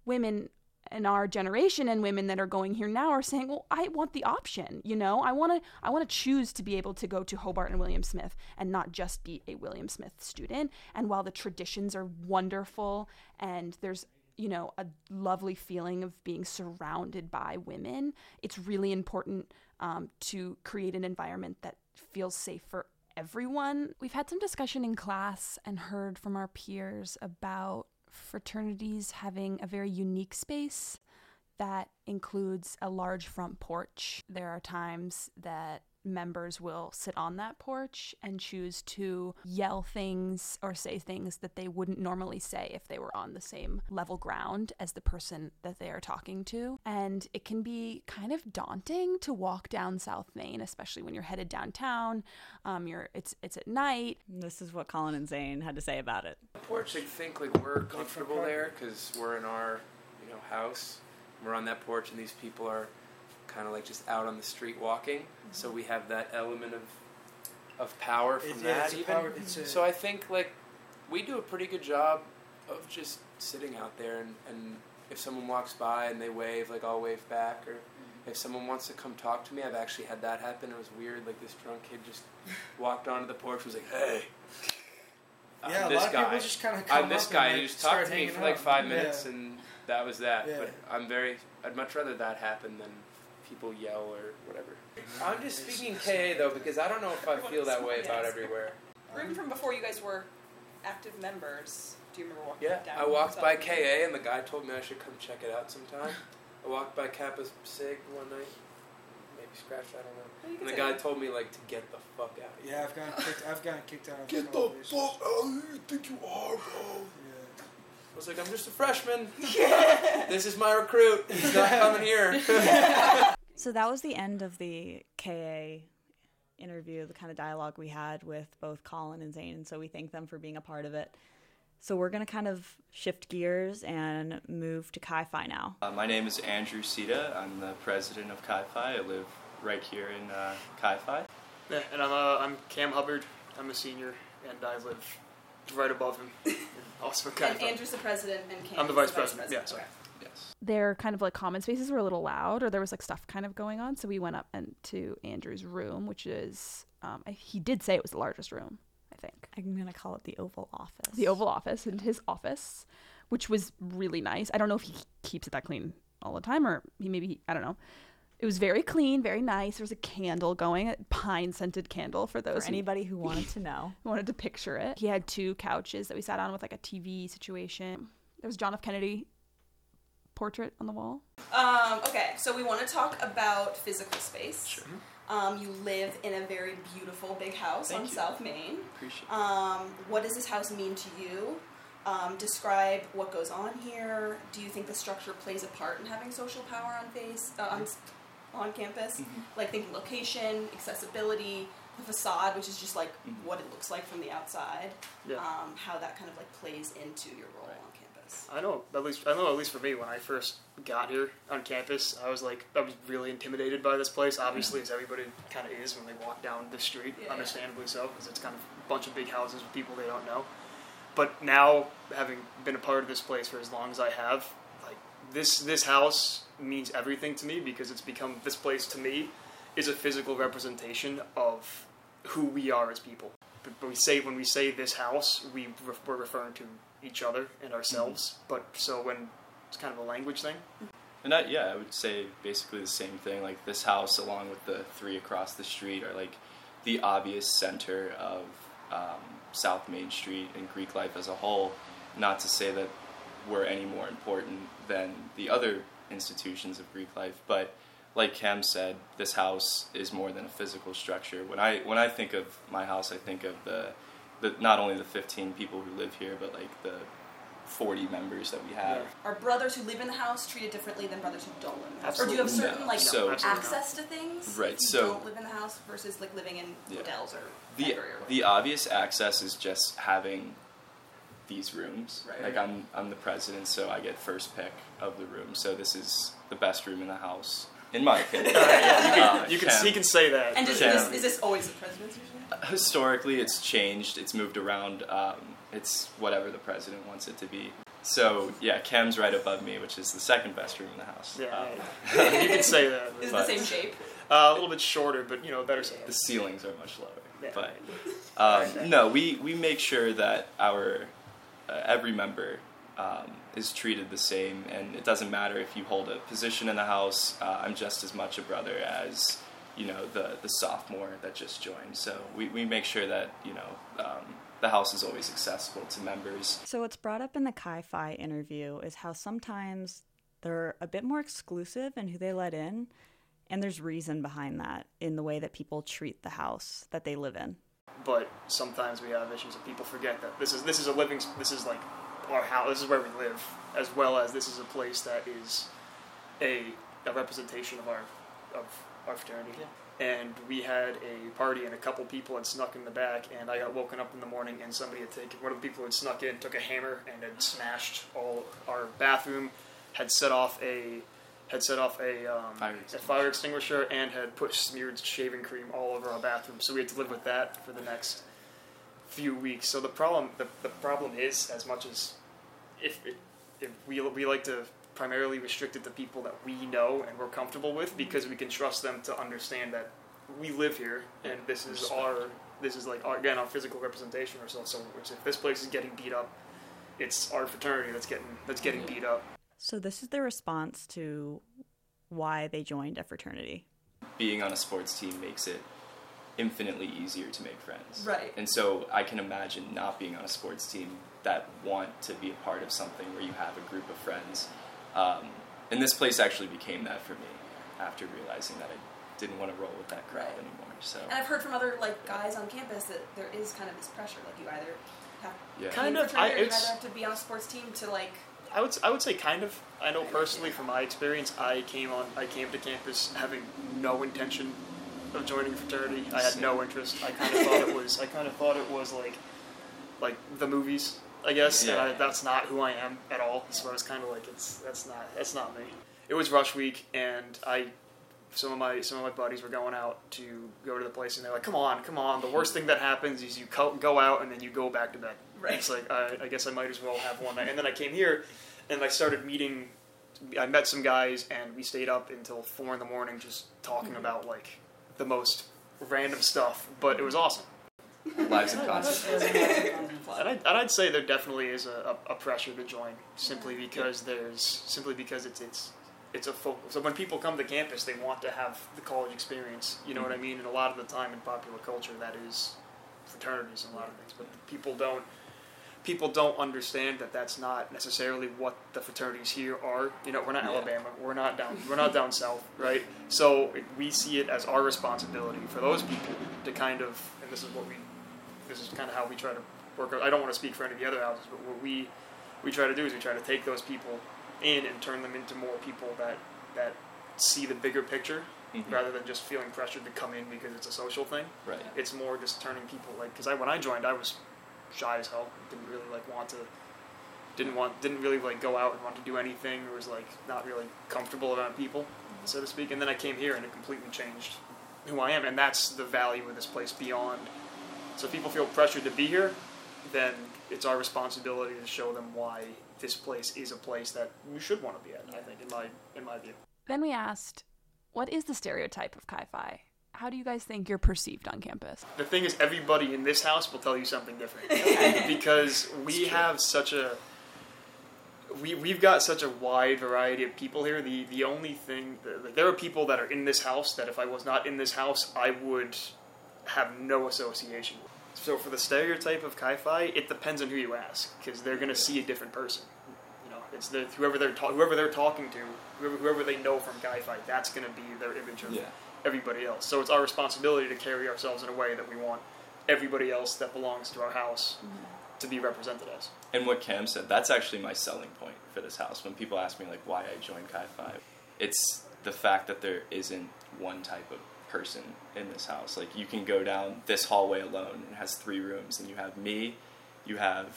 women in our generation and women that are going here now are saying, well, I want the option, you know, I want to, I want to choose to be able to go to Hobart and William Smith and not just be a William Smith student. And while the traditions are wonderful and there's, you know, a lovely feeling of being surrounded by women, it's really important um, to create an environment that feels safe for everyone. We've had some discussion in class and heard from our peers about fraternities having a very unique space that includes a large front porch. There are times that members will sit on that porch and choose to yell things or say things that they wouldn't normally say if they were on the same level ground as the person that they are talking to. And it can be kind of daunting to walk down South Main, especially when you're headed downtown. Um, you're it's it's at night. This is what Colin and Zane had to say about it. The porch, I think, like, we're comfortable there because we're in our, you know, house. We're on that porch, and these people are kind of like just out on the street walking, mm-hmm. so we have that element of of power from it, that yeah, even. Power, a... So I think, like, we do a pretty good job of just sitting out there, and, and if someone walks by and they wave, like, I'll wave back, or mm-hmm. if someone wants to come talk to me, I've actually had that happen. It was weird. Like, this drunk kid just walked onto the porch and was like, hey, I'm yeah, this guy. Kind of I'm this guy. And he just talked to me for like five minutes, yeah. and that was that. Yeah. But I'm very, I'd much rather that happen than people yell or whatever. I'm just speaking K A though, because I don't know if I feel that way about everywhere. Room from before you guys were active members. Do you remember walking yeah, down? Yeah, I walked by K A and the guy told me I should come check it out sometime. I walked by Kappa Sig one night. Maybe scratched, I don't know. And the guy told me, like, to get the fuck out of here. Yeah, I've gotten kicked, I've gotten kicked out of here. Get the fuck out of here, you think you are, bro? Yeah. I was like, I'm just a freshman. Yeah. This is my recruit. He's not coming here. So that was the end of the K A interview, the kind of dialogue we had with both Colin and Zane, and so we thank them for being a part of it. So we're going to kind of shift gears and move to Chi Phi now. Uh, my name is Andrew Sita. I'm the president of Chi Phi. I live right here in uh, Chi Phi. Yeah, and I'm uh, I'm Cam Hubbard. I'm a senior, and I live right above him. Also Chi Phi. And Andrew's the president, and Cam I'm the vice the president. president. Yeah, sorry. Okay. Yes. Their kind of like common spaces were a little loud, or there was like stuff kind of going on, so we went up and to Andrew's room, which is, um, I, he did say it was the largest room. I think. I'm going to call it the Oval Office. The Oval Office and his office, which was really nice. I don't know if he keeps it that clean all the time or he maybe, he, I don't know. It was very clean, very nice. There was a candle going, a pine-scented candle for those. For anybody who, who wanted to know. Wanted to picture it. He had two couches that we sat on with like a T V situation. There was John F. Kennedy portrait on the wall. Um, okay, so we want to talk about physical space. Sure. Um, you live in a very beautiful big house Thank on you. South Main. Appreciate it. Um, what does this house mean to you? Um, describe what goes on here. Do you think the structure plays a part in having social power on face uh, on, on campus? Mm-hmm. Like thinking location, accessibility, the facade, which is just like mm-hmm. what it looks like from the outside. Yeah. Um, how that kind of like plays into your role right. on campus. I know at least I know at least for me when I first got here on campus, I was like, I was really intimidated by this place, obviously, as everybody kind of is when they walk down the street, yeah, understandably yeah. so, because it's kind of a bunch of big houses with people they don't know. But now, having been a part of this place for as long as I have, like, this this house means everything to me, because it's become, this place to me is a physical representation of who we are as people. But, but we say, when we say this house, we re- we're referring to each other and ourselves, mm-hmm. but so when it's kind of a language thing. And I, yeah, I would say basically the same thing. Like this house, along with the three across the street, are like the obvious center of um, South Main Street and Greek life as a whole. Not to say that we're any more important than the other institutions of Greek life, but like Cam said, this house is more than a physical structure. When I when I think of my house, I think of the, the not only the fifteen people who live here, but like the forty members that we have. Are brothers who live in the house treated differently than brothers who don't live in the house? Absolutely. Or do you have certain no. like so, access not. to things? Right. If you so don't live in the house versus like living in yeah. hotels or the or the obvious access is just having these rooms. Right. Like I'm I'm the president, so I get first pick of the room. So this is the best room in the house, in my opinion. Right, yeah. You can, you can, can he can say that. And is this, is this always the president's usually? Historically, it's changed. It's moved around. Um, It's whatever the president wants it to be. So, yeah, Cam's right above me, which is the second best room in the house. Yeah, um, yeah. You could say that. Is it the same shape? Uh, a little bit shorter, but, you know, better shape. The ceilings are much lower. Yeah. But, um, right. no, we, we make sure that our, uh, every member um, is treated the same, and it doesn't matter if you hold a position in the house. Uh, I'm just as much a brother as, you know, the, the sophomore that just joined. So we, we make sure that, you know... Um, the house is always accessible to members. So what's brought up in the Chi Phi interview is how sometimes they're a bit more exclusive in who they let in, and there's reason behind that in the way that people treat the house that they live in. But sometimes we have issues that people forget that this is this is a living, this is like our house, this is where we live, as well as this is a place that is a, a representation of our of our fraternity. Yeah. And we had a party, and a couple people had snuck in the back, and I got woken up in the morning, and somebody had taken, one of the people who had snuck in took a hammer and had smashed all our bathroom, had set off a had set off a, um, fire, extinguisher. a fire extinguisher, and had put smeared shaving cream all over our bathroom. So we had to live with that for the next few weeks. So the problem the, the problem is, as much as if it, if we we like to primarily restricted to people that we know and we're comfortable with, because we can trust them to understand that we live here, and this is our, this is like, our, again, our physical representation of ourselves. So if this place is getting beat up, it's our fraternity that's getting that's getting beat up. So this is their response to why they joined a fraternity. Being on a sports team makes it infinitely easier to make friends. Right. And so I can imagine not being on a sports team that want to be a part of something where you have a group of friends. Um, and this place actually became that for me after realizing that I didn't want to roll with that crowd right. anymore. So. And I've heard from other like guys on campus that there is kind of this pressure, like you either have, yeah. kind of, I, you either have to be on a sports team to like... I would I would say kind of. I know personally from my experience, I came on I came to campus having no intention of joining a fraternity. I had no interest. I kind of thought it was I kind of thought it was like like the movies, I guess. Yeah. And I, that's not who I am at all. So I was kind of like, it's that's not that's not me. It was rush week, and I some of my some of my buddies were going out to go to the place, and they're like, come on, come on. The worst thing that happens is you co- go out and then you go back to bed. Right. It's like, I, I guess I might as well have one night. And then I came here, and I started meeting, I met some guys, and we stayed up until four in the morning just talking mm-hmm. about, like, the most random stuff. But it was awesome. Lives in concert. and, and I'd say there definitely is a, a, a pressure to join, simply because there's, simply because it's, it's, it's a focus. So when people come to campus, they want to have the college experience, you know mm-hmm. what I mean? And a lot of the time in popular culture, that is fraternities and a lot of things. But people don't, People don't understand that that's not necessarily what the fraternities here are. You know, we're not yeah. Alabama. We're not down. We're not down south, right? So we see it as our responsibility for those people to kind of. And this is what we. This is kind of how we try to work. I don't want to speak for any of the other houses, but what we we try to do is we try to take those people in and turn them into more people that that see the bigger picture. Mm-hmm. Rather than just feeling pressured to come in because it's a social thing. Right. It's more just turning people like because I when I joined I was. shy as hell. Didn't really like want to. Didn't want. Didn't really like go out and want to do anything. Or was like not really comfortable around people, so to speak. And then I came here and it completely changed who I am. And that's the value of this place beyond. So if people feel pressured to be here, then it's our responsibility to show them why this place is a place that you should want to be at. I think in my in my view. Then we asked, what is the stereotype of Chi Phi? How do you guys think you're perceived on campus? The thing is, everybody in this house will tell you something different. Because we have such a... We, we've got such a wide variety of people here. The the only thing... The, like, there are people that are in this house that if I was not in this house, I would have no association with. So for the stereotype of Chi Phi, it depends on who you ask. Because they're going to see a different person. You know, it's the, whoever, they're ta- whoever they're talking to, whoever, whoever they know from Chi Phi, that's going to be their image of yeah. everybody else. So it's our responsibility to carry ourselves in a way that we want everybody else that belongs to our house mm-hmm. to be represented as. And what Cam said, that's actually my selling point for this house. When people ask me like why I joined Chi Phi, it's the fact that there isn't one type of person in this house. Like you can go down this hallway alone, it has three rooms, and you have me, you have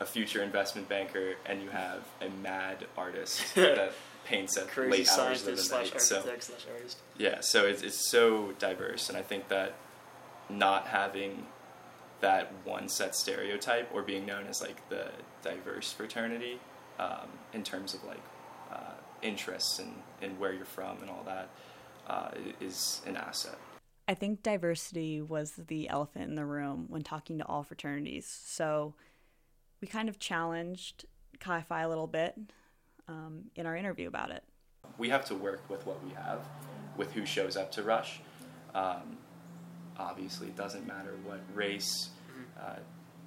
a future investment banker, and you have a mad artist that paints at crazy late hours of the night. So, yeah, so it's, it's so diverse, and I think that not having that one set stereotype or being known as like the diverse fraternity um, in terms of like uh, interests and, and where you're from and all that uh, is an asset. I think diversity was the elephant in the room when talking to all fraternities. So we kind of challenged Chi Phi a little bit um, in our interview about it. We have to work with what we have, with who shows up to Rush. Um, obviously, it doesn't matter what race, uh,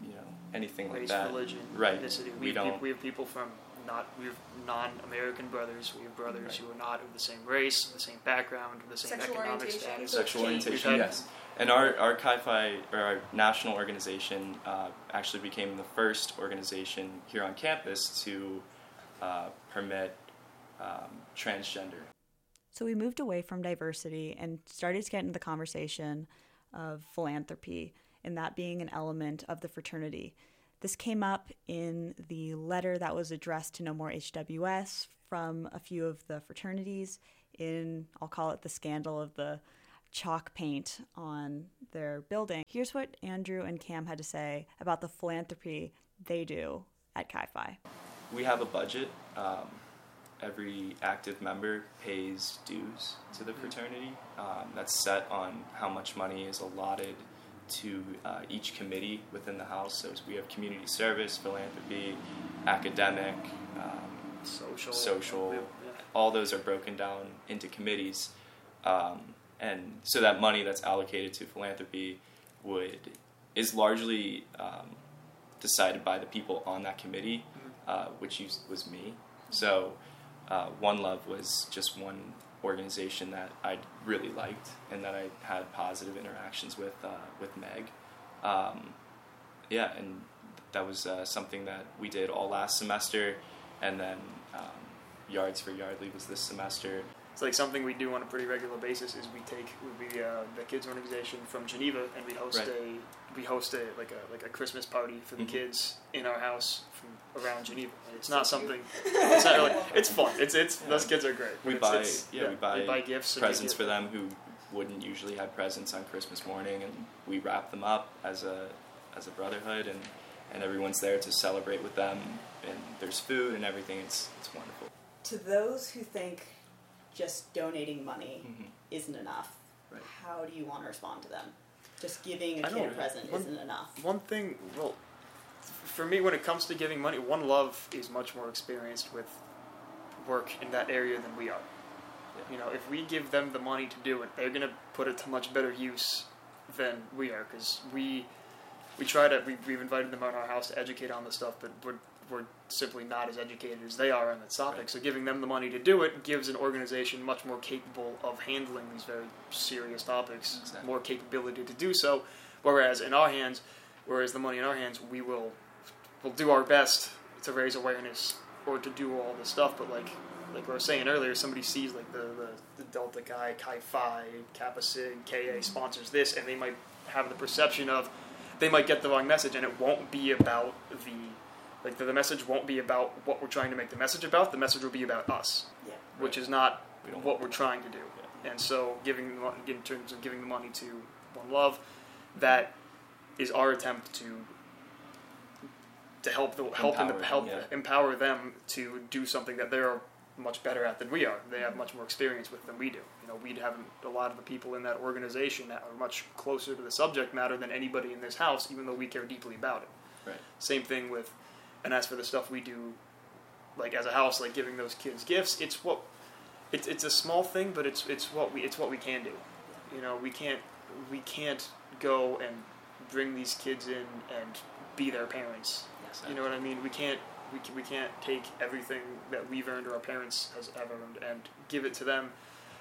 you know, anything race, like that. Race, religion, right. ethnicity. We, we, don't... we have people from not, we have non-American brothers. We have brothers right. who are not of the same race, the same background, the same sexual economic status. Sexual orientation, yes. And our, our Chi Phi, or our national organization, uh, actually became the first organization here on campus to uh, permit um, transgender. So we moved away from diversity and started to get into the conversation of philanthropy and that being an element of the fraternity. This came up in the letter that was addressed to No More H W S from a few of the fraternities in, I'll call it the scandal of the chalk paint on their building. Here's what Andrew and Cam had to say about the philanthropy they do at Chi Phi. We have a budget, um, every active member pays dues to the fraternity. Um, that's set on how much money is allotted to uh, each committee within the house. So we have community service, philanthropy, academic, um, social, social. All those are broken down into committees. Um, and so that money that's allocated to philanthropy would is largely um, decided by the people on that committee, uh, which was me. So uh, One Love was just one organization that I really liked and that I had positive interactions with uh, with Meg. Um, yeah, and that was uh, something that we did all last semester, and then um, Yards for Yardley was this semester. It's like something we do on a pretty regular basis is we take would be uh, the kids organization from Geneva, and we host right. a we host a like a like a Christmas party for the mm-hmm. kids in our house from around Geneva. And it's not something. It's not really. It's fun. It's it's yeah. Those kids are great. We it's, buy it's, yeah, yeah we buy, we buy gifts presents for them who wouldn't usually have presents on Christmas morning, and we wrap them up as a as a brotherhood, and, and everyone's there to celebrate with them, and there's food and everything. It's it's wonderful. To those who think just donating money mm-hmm. isn't enough. Right. How do you want to respond to them? Just giving a kid a present one, isn't enough. One thing, well, for me, when it comes to giving money, One Love is much more experienced with work in that area than we are. Yeah. You know, if we give them the money to do it, they're going to put it to much better use than we are, because we we try to, we, we've invited them out in our house to educate on this stuff, but we're we're simply not as educated as they are on that topic. Right. So giving them the money to do it gives an organization much more capable of handling these very serious topics, exactly. more capability to do so, whereas in our hands, whereas the money in our hands, we will will do our best to raise awareness or to do all this stuff, but like like we were saying earlier, somebody sees like the, the, the Delta guy, Chi Phi, Kappa Sigma, K A sponsors this, and they might have the perception of, they might get the wrong message, and it won't be about the Like, the, the message won't be about what we're trying to make the message about. The message will be about us, yeah, right. which is not we don't what we're trying to do. Yeah. And so giving the, in terms of giving the money to One Love, that is our attempt to to help the, help empower, the, help yeah. empower them to do something that they're much better at than we are. They have much more experience with than we do. You know, we'd have a lot of the people in that organization that are much closer to the subject matter than anybody in this house, even though we care deeply about it. Right. Same thing with... And as for the stuff we do, like as a house, like giving those kids gifts, it's what, it's it's a small thing, but it's it's what we it's what we can do. You know, we can't we can't go and bring these kids in and be their parents. Yes, you know what I mean? We can't we can, we can't take everything that we've earned or our parents has ever earned and give it to them.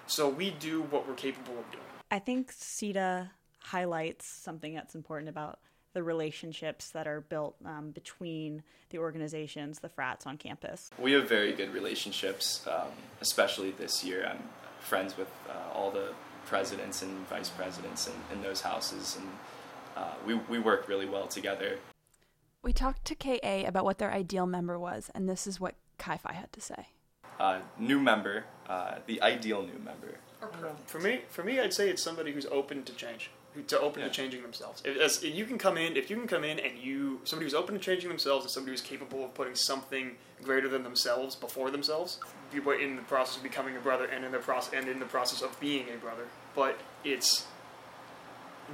So we do what we're capable of doing. I think Sita highlights something that's important about the relationships that are built um, between the organizations, the frats on campus. We have very good relationships, um, especially this year. I'm friends with uh, all the presidents and vice presidents in, in those houses, and uh, we, we work really well together. We talked to K A about what their ideal member was, and this is what Chi Phi had to say. Uh, new member, uh, the ideal new member. For me, for me, I'd say it's somebody who's open to change. To open yeah. to changing themselves. If, as, if you can come in, if you can come in and you, somebody who's open to changing themselves is somebody who's capable of putting something greater than themselves before themselves. You were in the process of becoming a brother, and in the process, and in the process of being a brother. But it's,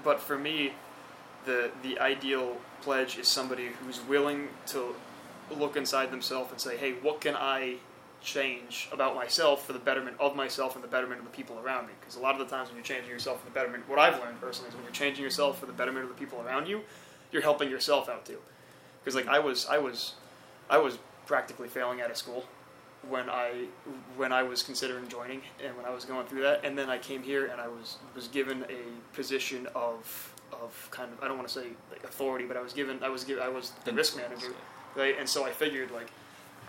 but for me, the the ideal pledge is somebody who's willing to look inside themselves and say, hey, what can I change about myself for the betterment of myself and the betterment of the people around me? Because a lot of the times when you're changing yourself for the betterment, what I've learned personally is when you're changing yourself for the betterment of the people around you, you're helping yourself out too. Because like I was, I was, I was practically failing out of school when I when I was considering joining and when I was going through that, and then I came here and I was was given a position of of kind of I don't want to say like authority, but I was given I was given I was the risk manager, right? And so I figured like,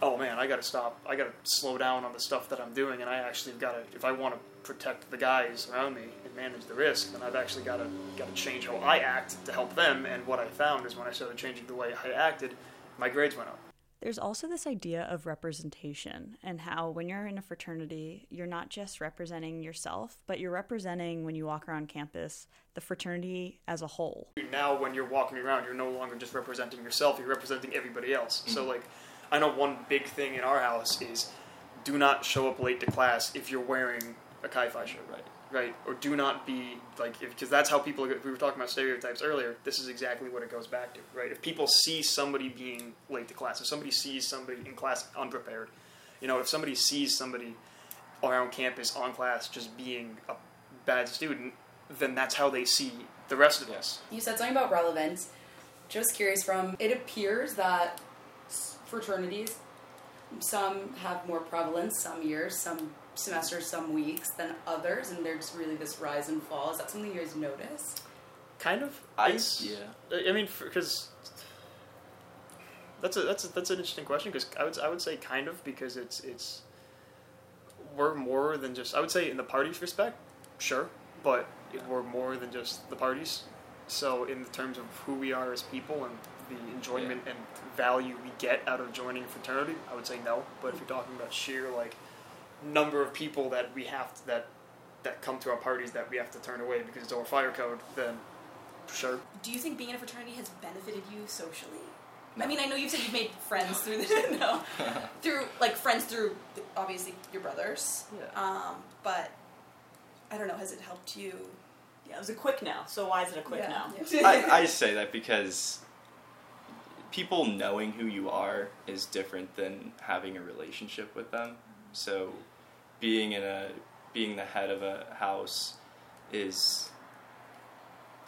oh man, I gotta stop, I gotta slow down on the stuff that I'm doing, and I actually gotta, if I wanna protect the guys around me and manage the risk, then I've actually gotta, gotta change how I act to help them, and what I found is when I started changing the way I acted, my grades went up. There's also this idea of representation, and how when you're in a fraternity, you're not just representing yourself, but you're representing, when you walk around campus, the fraternity as a whole. Now when you're walking around, you're no longer just representing yourself, you're representing everybody else. Mm-hmm. So like, I know one big thing in our house is do not show up late to class if you're wearing a Chi Phi shirt, right? Right, or do not be, like, because that's how people, we were talking about stereotypes earlier, this is exactly what it goes back to, right? If people see somebody being late to class, if somebody sees somebody in class unprepared, you know, if somebody sees somebody around campus, on class, just being a bad student, then that's how they see the rest of us. You said something about relevance. Just curious from, it appears that fraternities, some have more prevalence, some years, some semesters, some weeks than others, and there's really this rise and fall. Is that something you guys notice? Kind of. I, yeah. I mean, because that's a that's a, that's an interesting question. Because I would I would say kind of, because it's it's we're more than just, I would say in the parties respect, sure, but yeah. we're more than just the parties. So in the terms of who we are as people and the enjoyment yeah. and value we get out of joining a fraternity, I would say no. But if you're talking about sheer like number of people that we have to, that that come to our parties that we have to turn away because it's our fire code, then sure. Do you think being in a fraternity has benefited you socially? No. I mean, I know you've said you've made friends through the no, through like friends through obviously your brothers. Yeah. Um, but I don't know. Has it helped you? Yeah, it was a quick now. So why is it a quick yeah. now? Yeah. I, I say that because people knowing who you are is different than having a relationship with them. So, being in a being the head of a house is,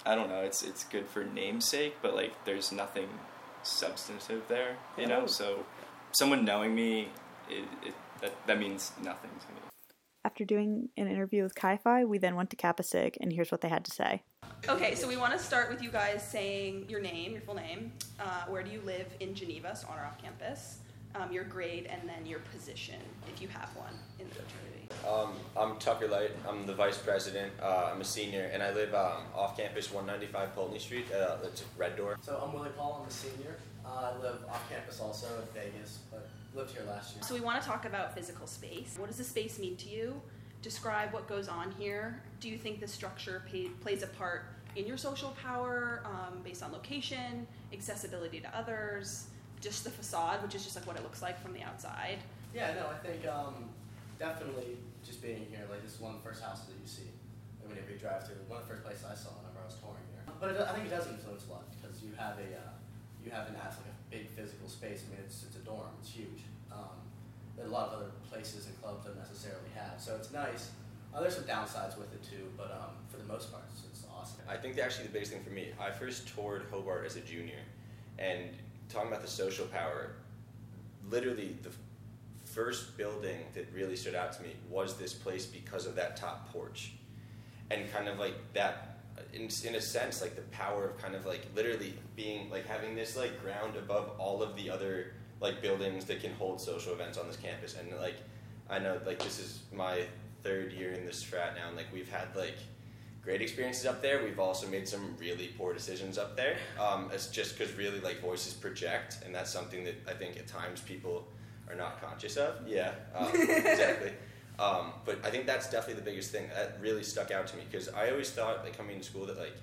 I don't know. It's it's good for namesake, but like there's nothing substantive there, you know. So, someone knowing me, it, it, that that means nothing to me. After doing an interview with Chi Phi, we then went to Kappa Sig, and here's what they had to say. Okay, so we want to start with you guys saying your name, your full name, uh, where do you live in Geneva, so on or off campus. Um, your grade, and then your position, if you have one, in the fraternity. Um, I'm Tucker Light. I'm the vice president. Uh, I'm a senior, and I live um, off campus, one ninety-five Pulteney Street. Uh, it's Red Door. So I'm Willie Paul. I'm a senior. Uh, I live off campus also in Vegas, but lived here last year. So we want to talk about physical space. What does the space mean to you? Describe what goes on here. Do you think the structure pay- plays a part in your social power, um, based on location, accessibility to others? Just the facade, which is just like what it looks like from the outside. Yeah, no, I think um, definitely just being here, like this is one of the first houses that you see. Like whenever you drive through, one of the first places I saw whenever I was touring here. But it, I think it does influence a lot because you have a uh, you have an like a big physical space. I mean, it's it's a dorm, it's huge. Um, that a lot of other places and clubs don't necessarily have. So it's nice. Uh, there's some downsides with it too, but um, for the most part, it's, it's awesome. I think actually the biggest thing for me, I first toured Hobart as a junior, and talking about the social power, literally the first building that really stood out to me was this place because of that top porch. And kind of like that, in, in a sense, like the power of kind of like literally being, like having this like ground above all of the other like buildings that can hold social events on this campus. And like, I know like this is my third year in this frat now, and like we've had like great experiences up there. We've also made some really poor decisions up there. Um, it's just because really like voices project, and that's something that I think at times people are not conscious of. Yeah, um, exactly. Um, but I think that's definitely the biggest thing that really stuck out to me, because I always thought like coming to school that like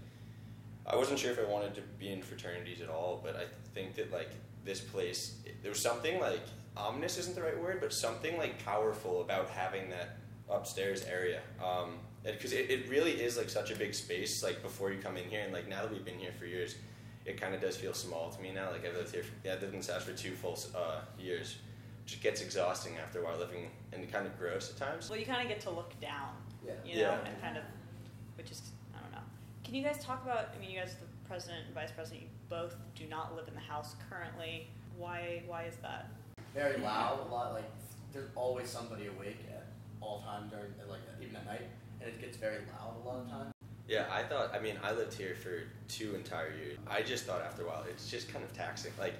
I wasn't sure if I wanted to be in fraternities at all, but I think that like this place, there was something like ominous isn't the right word, but something like powerful about having that upstairs area. Um, Because it, it really is like such a big space. Like before you come in here, and like now that we've been here for years, it kind of does feel small to me now. Like I've lived here, for, I've lived in South for two full uh, years, which gets exhausting after a while living, and kind of gross at times. Well, you kind of get to look down, yeah. you know, yeah. and kind of, which is I don't know. Can you guys talk about? I mean, you guys, the president and vice president, you both do not live in the house currently. Why? Why is that? Very loud. A lot. Like there's always somebody awake at all time during, like even at night. And it gets very loud a lot of time. Yeah, I thought, I mean, I lived here for two entire years. I just thought after a while, it's just kind of taxing. Like,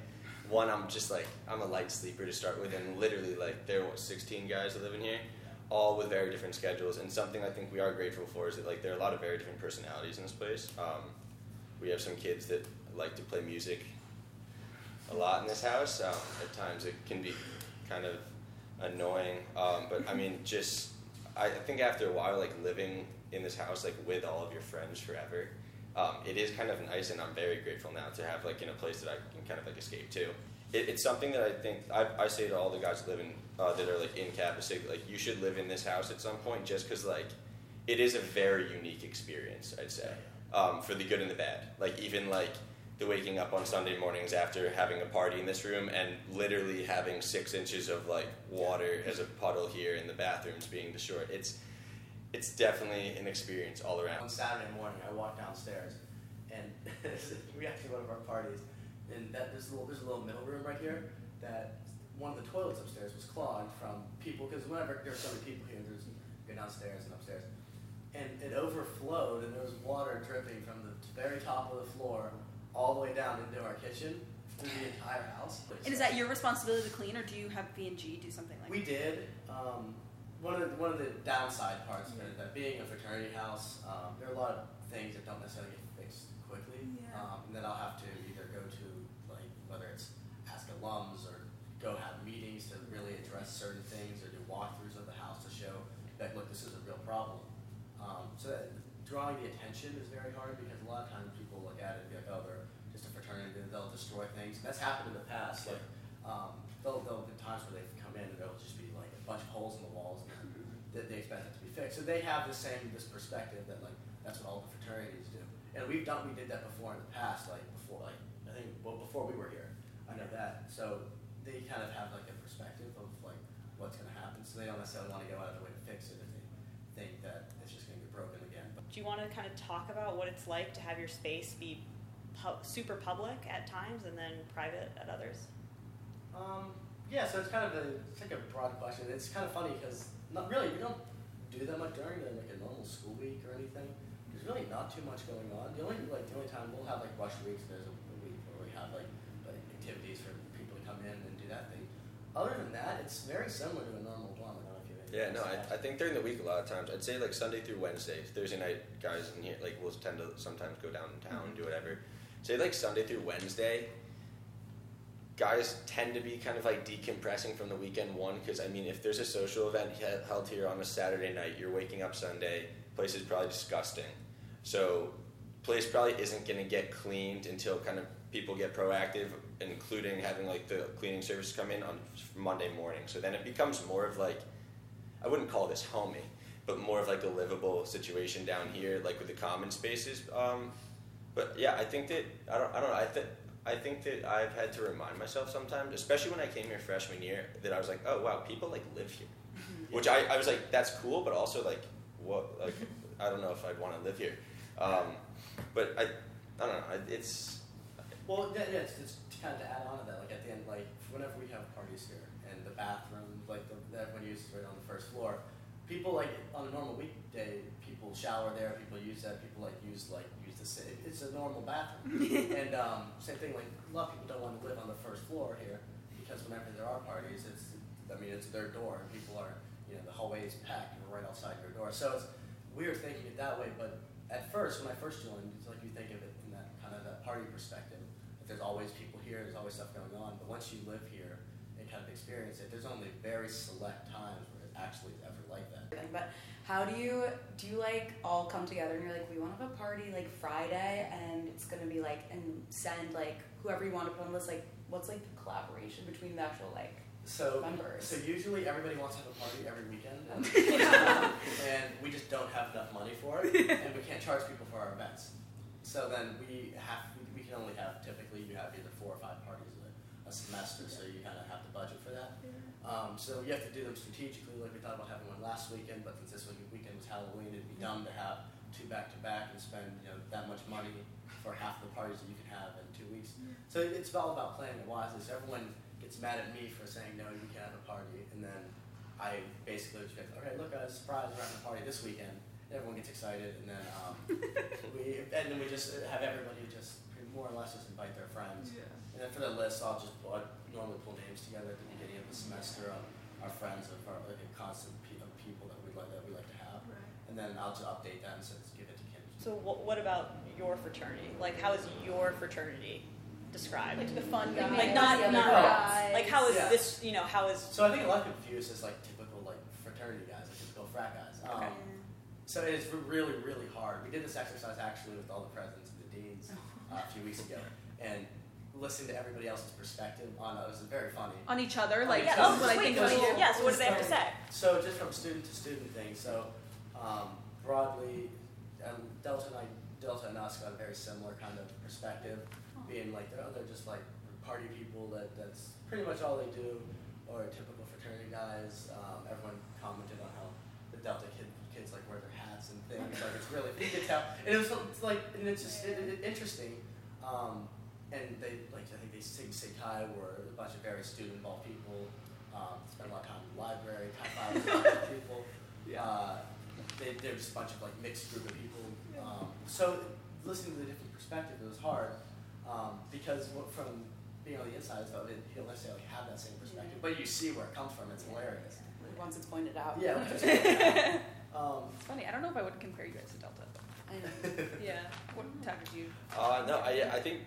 one, I'm just like, I'm a light sleeper to start with, and literally, like, there were sixteen guys that live in here, all with very different schedules, and something I think we are grateful for is that, like, there are a lot of very different personalities in this place. Um, we have some kids that like to play music a lot in this house. Um, at times, it can be kind of annoying, um, but, I mean, just... I think after a while, like, living in this house, like, with all of your friends forever, um, it is kind of nice, and I'm very grateful now to have, like, in a place that I can kind of, like, escape to. it, it's something that I think I, I say to all the guys living uh, that are like in Kappa Sigma, like you should live in this house at some point, just because like it is a very unique experience. I'd say um, for the good and the bad. Like even like the waking up on Sunday mornings after having a party in this room and literally having six inches of like water as a puddle here in the bathrooms being destroyed. It's it's definitely an experience all around. On Saturday morning, I walked downstairs, and we actually one of our parties, and that there's a little there's a little middle room right here that one of the toilets upstairs was clogged from people because whenever there's so many people here, there's downstairs and upstairs, and it overflowed and there was water dripping from the very top of the floor all the way down into our kitchen through the entire house. And is that your responsibility to clean, or do you have B and G do something like that? We did. Um, one of the, one of the downside parts of it is that being a fraternity house, um, there are a lot of things that don't necessarily get fixed quickly, yeah. um, and then I'll have to either go to like whether it's ask alums or go have meetings to really address certain things or do walkthroughs of the house to show that look, this is a real problem. Um, so that drawing the attention is very hard because a lot of times people look at it and be like, oh, they're just a fraternity, they'll destroy things. That's happened in the past. Like, um, there'll, there'll be times where they've come in and there'll just be like a bunch of holes in the walls and that they expect it to be fixed. So they have the same this perspective that like that's what all the fraternities do. And we've done we did that before in the past, like before like I think well before we were here. I know that. So they kind of have like a perspective of like what's gonna happen. So they don't necessarily want to go out of the way to fix it if they think that it's just gonna get broken again. Do you want to kind of talk about what it's like to have your space be pu- super public at times and then private at others? Um, yeah, so it's kind of a, it's like a broad question. It's kind of funny because not really we don't do that much during the, like a normal school week or anything. There's really not too much going on. The only like the only time we'll have like rush weeks. There's a week where we have like, like activities for people to come in and do that thing. Other than that, it's very similar to a normal one. Yeah, no, I, I think during the week a lot of times, I'd say like Sunday through Wednesday, Thursday night guys in here, like we'll tend to sometimes go downtown and do whatever. Say like Sunday through Wednesday, guys tend to be kind of like decompressing from the weekend one, because I mean if there's a social event held here on a Saturday night, you're waking up Sunday, place is probably disgusting. So place probably isn't going to get cleaned until kind of people get proactive, including having like the cleaning service come in on Monday morning. So then it becomes more of like, I wouldn't call this homey, but more of like a livable situation down here, like with the common spaces. Um, but yeah, I think that I don't. I don't know. I think I think that I've had to remind myself sometimes, especially when I came here freshman year, that I was like, oh wow, people like live here, yeah. Which I, I was like, that's cool, but also like, what? Like, I don't know if I'd want to live here. Um, but I, I don't know. It's well, yeah, yeah. It's, it's kind of to add on to that. Like at the end, like whenever we have parties here. And the bathroom, like the, that everyone uses right on the first floor. People like on a normal weekday, people shower there. People use that. People like use like use the same. It's a normal bathroom. And um, same thing. Like a lot of people don't want to live on the first floor here because whenever there are parties, it's I mean it's their door. And people are you know the hallway is packed and we're right outside your door. So it's weird thinking it that way. But at first, when I first joined, it's like you think of it in that kind of that party perspective. That there's always people here. There's always stuff going on. But once you live here. Kind of experience it. There's only very select times where it actually is ever like that. But how do you do you like all come together and you're like, we want to have a party like Friday and it's gonna be like and send like whoever you want to put on this, like what's like the collaboration between the actual like so, members? So usually everybody wants to have a party every weekend and, yeah. And we just don't have enough money for it and we can't charge people for our events. So then we have we can only have typically you have either four or five parties a semester, so you kind of have to budget for that. Yeah. Um, so you have to do them strategically, like we thought about having one last weekend, but since this weekend was Halloween, it'd be dumb to have two back-to-back and spend you know that much money for half the parties that you can have in two weeks. Yeah. So it's all about planning it wisely. So everyone gets mad at me for saying, no, you can't have a party, and then I basically just go, okay, look, guys, surprise, we're having a party this weekend. And everyone gets excited, and then um, we and then we just have everybody just more or less just invite their friends. Yeah. And then for the list, I'll just pull, I'd normally pull names together at the beginning of the semester of our friends, of our like a constant pe- of people that we like that we like to have, right. And then I'll just update that and so just give it to Kim. So what, what about your fraternity? Like, how is your fraternity described? Like the fun guys, like, like not not guys. Like how is yeah. this? You know, how is? So I think a lot of confused is like typical like fraternity guys, like typical frat guys. Um, okay. So it's really really hard. We did this exercise actually with all the presidents and the deans uh, a few weeks ago, and listen to everybody else's perspective on us. It's very funny. On each other? Like, yeah, that's what I think. Yeah, so what do they have to say? So just from student to student thing, so um, broadly, um, Delta and I, Delta and us got a very similar kind of perspective, being like, they're, they're just like party people, that, that's pretty much all they do, or typical fraternity guys. Um, everyone commented on how the Delta kid, kids like wear their hats and things, like it's really, you could tell. And it was it's like, and it's just it, it, interesting. Um, and they, like, I think they Sig Sigkai were a bunch of very student-involved people, um, spent a lot of time in the library, high five with people. Yeah. Uh, they, they're just a bunch of, like, mixed group of people. Um, so listening to the different perspective, it was hard, um, because what, from being on the inside of it, you don't necessarily have that same perspective, yeah. but you see where it comes from. It's hilarious. Once it's pointed out. Yeah. Once it's pointed out. Um, it's funny. I don't know if I would compare you guys to Delta. I know. Yeah. What tactic do you? Uh, no, I, I think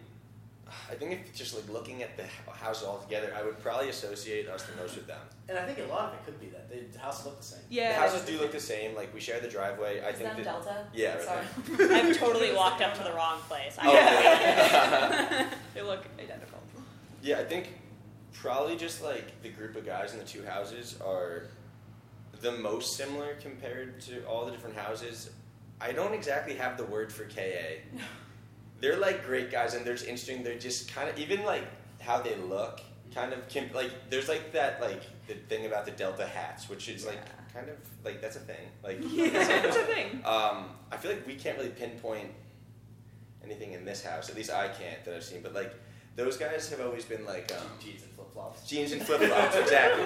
I think if just like looking at the house all together, I would probably associate us the most with them. And I think a lot of it could be that the houses look the same. Yeah, the houses do look the same. Like we share the driveway. I is think that Delta. Yeah, right. Sorry, I've totally walked up to the wrong place. I oh, yeah. They look identical. Yeah, I think probably just like the group of guys in the two houses are the most similar compared to all the different houses. I don't exactly have the word for K A They're like great guys, and they're just interesting. They're just kind of, even like how they look, kind of like there's like that, like the thing about the Delta hats, which is yeah. like kind of like that's a thing. Like yeah, that's a thing. Um, I feel like we can't really pinpoint anything in this house. At least I can't that I've seen. But like those guys have always been like um, jeans and flip flops. Jeans and flip flops, exactly.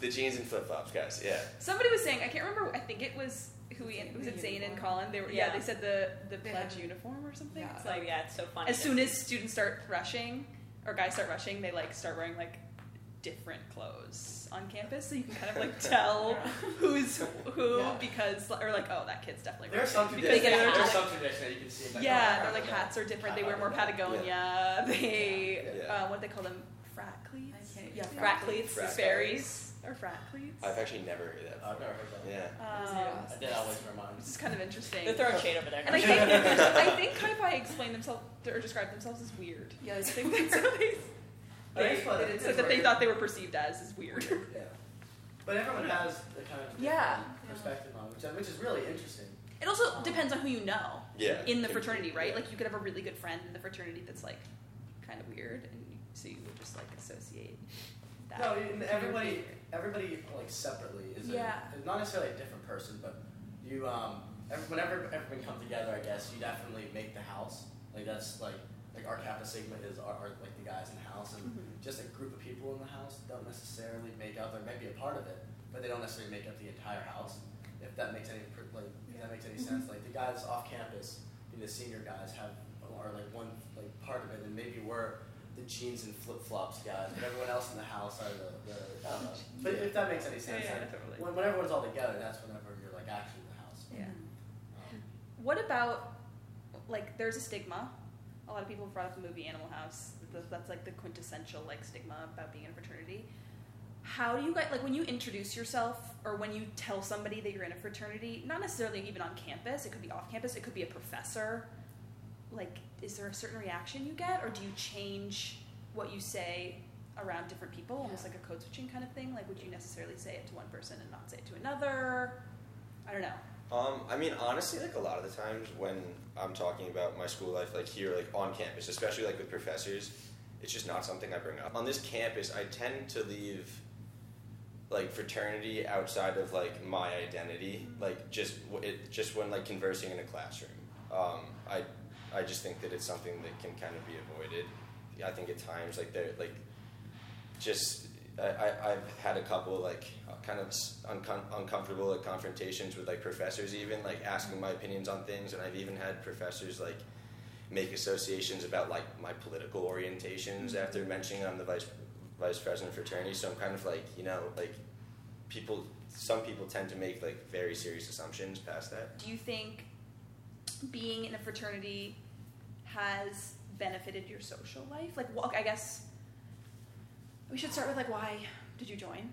The jeans and flip flops guys. Yeah. Somebody was saying, I can't remember. I think it was. Who we, was it Zane and Colin? They were, yeah. yeah, they said the, the pledge uniform or something. Yeah. It's like, oh, yeah, it's so funny. As soon as students start rushing, or guys start rushing, they, like, start wearing, like, different clothes on campus. So you can kind of, like, tell who's who yeah. because, or, like, oh, that kid's definitely There's some tradition. There's some tradition that you can see. Like, yeah, oh, they're, like, hats are different. They wear more Patagonia. Yeah. They, yeah. Uh, what do they call them? Frat cleats? Yeah, frat cleats. Sperry's. Or frat cleats? I've actually never heard that before. I've never heard that. Yeah. Um, yeah. I did always remind. This is kind of interesting. They're throwing shade over there. And I think, I think Chi Phi explain themselves or describe themselves as weird. Yeah, I think that's always. It's like that they thought they were perceived as is weird. Yeah. But everyone has the kind of yeah. perspective on which, which is really interesting. It also um, depends on who you know. Yeah. In the fraternity, right? Yeah. Like you could have a really good friend in the fraternity that's like kind of weird, and so you would just like associate. That no, everybody, everybody like separately is yeah. a, not necessarily a different person, but you, um, every, whenever everyone comes together, I guess you definitely make the house. Like that's like, like our Kappa Sigma is our, our like the guys in the house, and mm-hmm. just a group of people in the house don't necessarily make up. They may be a part of it, but they don't necessarily make up the entire house. If that makes any like, if that makes any mm-hmm. sense. Like the guys off campus, you know, the senior guys have are like one like part of it, and maybe we're. The jeans and flip-flops guys, but everyone else in the house are the, the uh, but if that makes any sense, yeah, yeah, totally. when, when everyone's all together, that's whenever you're like actually in the house. Yeah. Um, what about, like, there's a stigma. A lot of people brought up the movie Animal House. That's like the quintessential like stigma about being in a fraternity. How do you guys, like when you introduce yourself or when you tell somebody that you're in a fraternity, not necessarily even on campus, it could be off campus, it could be a professor, like, is there a certain reaction you get, or do you change what you say around different people, almost like a code switching kind of thing? Like, would you necessarily say it to one person and not say it to another? I don't know. Um, I mean, honestly, like, a lot of the times when I'm talking about my school life, like, here, like, on campus, especially, like, with professors, it's just not something I bring up. On this campus, I tend to leave, like, fraternity outside of, like, my identity, mm-hmm. like, just it, just when, like, conversing in a classroom. Um, I... I just think that it's something that can kind of be avoided. I think at times, like, they're, like, just, I, I, I've had a couple, like, kind of uncom- uncomfortable like, confrontations with, like, professors even, like, asking my opinions on things, and I've even had professors, like, make associations about, like, my political orientations after mentioning I'm the vice, vice president of fraternity, so I'm kind of, like, you know, like, people, some people tend to make, like, very serious assumptions past that. Do you think being in a fraternity has benefited your social life? Like, well, I guess we should start with, like, why did you join?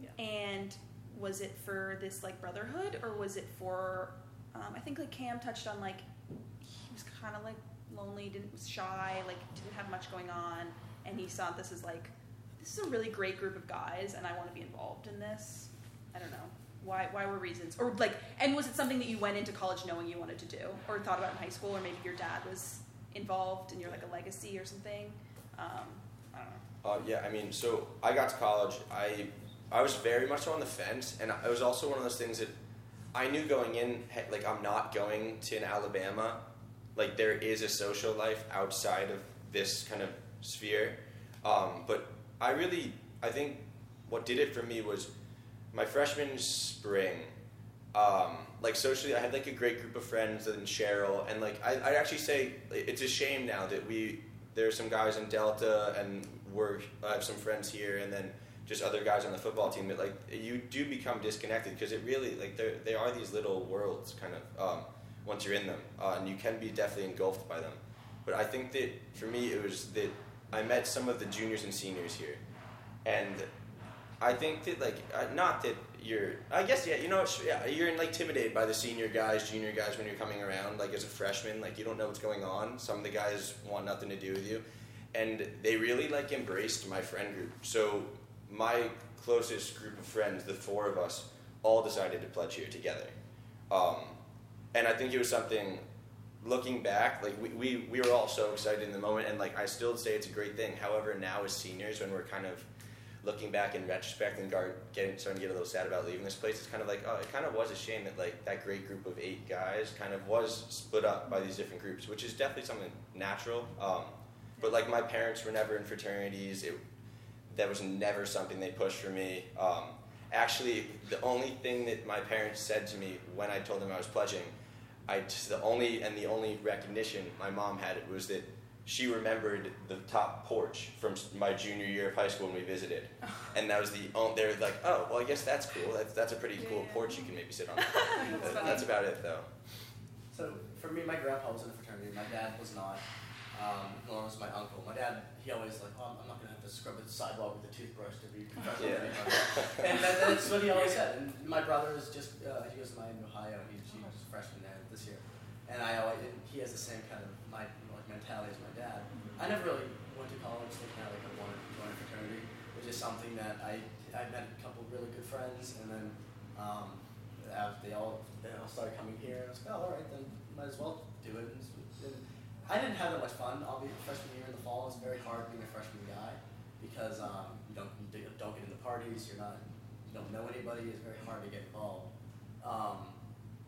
Yeah. And was it for this, like, brotherhood, or was it for, um, I think, like, Cam touched on, like, he was kind of, like, lonely, didn't was shy, like didn't have much going on, and he saw this as like, this is a really great group of guys, and I want to be involved in this. I don't know. Why, why were reasons? Or like, and was it something that you went into college knowing you wanted to do or thought about in high school, or maybe your dad was involved and you're like a legacy or something? Um, I don't know. Uh, yeah, I mean, so I got to college. I I was very much on the fence, and it was also one of those things that I knew going in, like I'm not going to an Alabama. Like there is a social life outside of this kind of sphere. Um, but I really, I think what did it for me was my freshman spring, um, like socially, I had like a great group of friends and Cheryl, and like I, I'd actually say it's a shame now that we there are some guys in Delta, and we're I have some friends here, and then just other guys on the football team. But like you do become disconnected because it really like there they are these little worlds kind of um, once you're in them, uh, and you can be definitely engulfed by them. But I think that for me it was that I met some of the juniors and seniors here, and I think that, like, uh, not that you're, I guess, yeah, you know, yeah, you're, like, intimidated by the senior guys, junior guys when you're coming around, like, as a freshman, like, you don't know what's going on. Some of the guys want nothing to do with you, and they really, like, embraced my friend group. So my closest group of friends, the four of us, all decided to pledge here together. Um, and I think it was something, looking back, like, we, we, we were all so excited in the moment, and, like, I still say it's a great thing. However, now as seniors, when we're kind of looking back in retrospect and guard, getting, starting to get a little sad about leaving this place, it's kind of like, oh, it kind of was a shame that like that great group of eight guys kind of was split up by these different groups, which is definitely something natural. Um, but like my parents were never in fraternities. It, that was never something they pushed for me. Um, actually, the only thing that my parents said to me when I told them I was pledging, I just, the only and the only recognition my mom had it was that she remembered the top porch from my junior year of high school when we visited. And that was the only, they were like, oh, well, I guess that's cool. That's, that's a pretty cool yeah. porch you can maybe sit on. that's, that, that's about it, though. So for me, my grandpa was in a fraternity. My dad was not, um, nor was my uncle. My dad, he always like, oh, I'm not going to have to scrub the sidewalk with a toothbrush to be professional. Yeah. And that, that's what he always said. And my brother is just, uh, he was in Miami, Ohio. He, he was a freshman there this year. And I always, and he has the same kind of my, like, mentality as my dad. I never really went to college thinking I like, wanted to join a fraternity, which is something that I I met a couple of really good friends, and then um, they all they all started coming here. And I was like, oh, all right, then might as well do it. And I didn't have that much fun. Obviously, freshman year in the fall is very hard being a freshman guy because um, you don't you don't get into parties. You're not you don't know anybody. It's very hard to get involved. Um,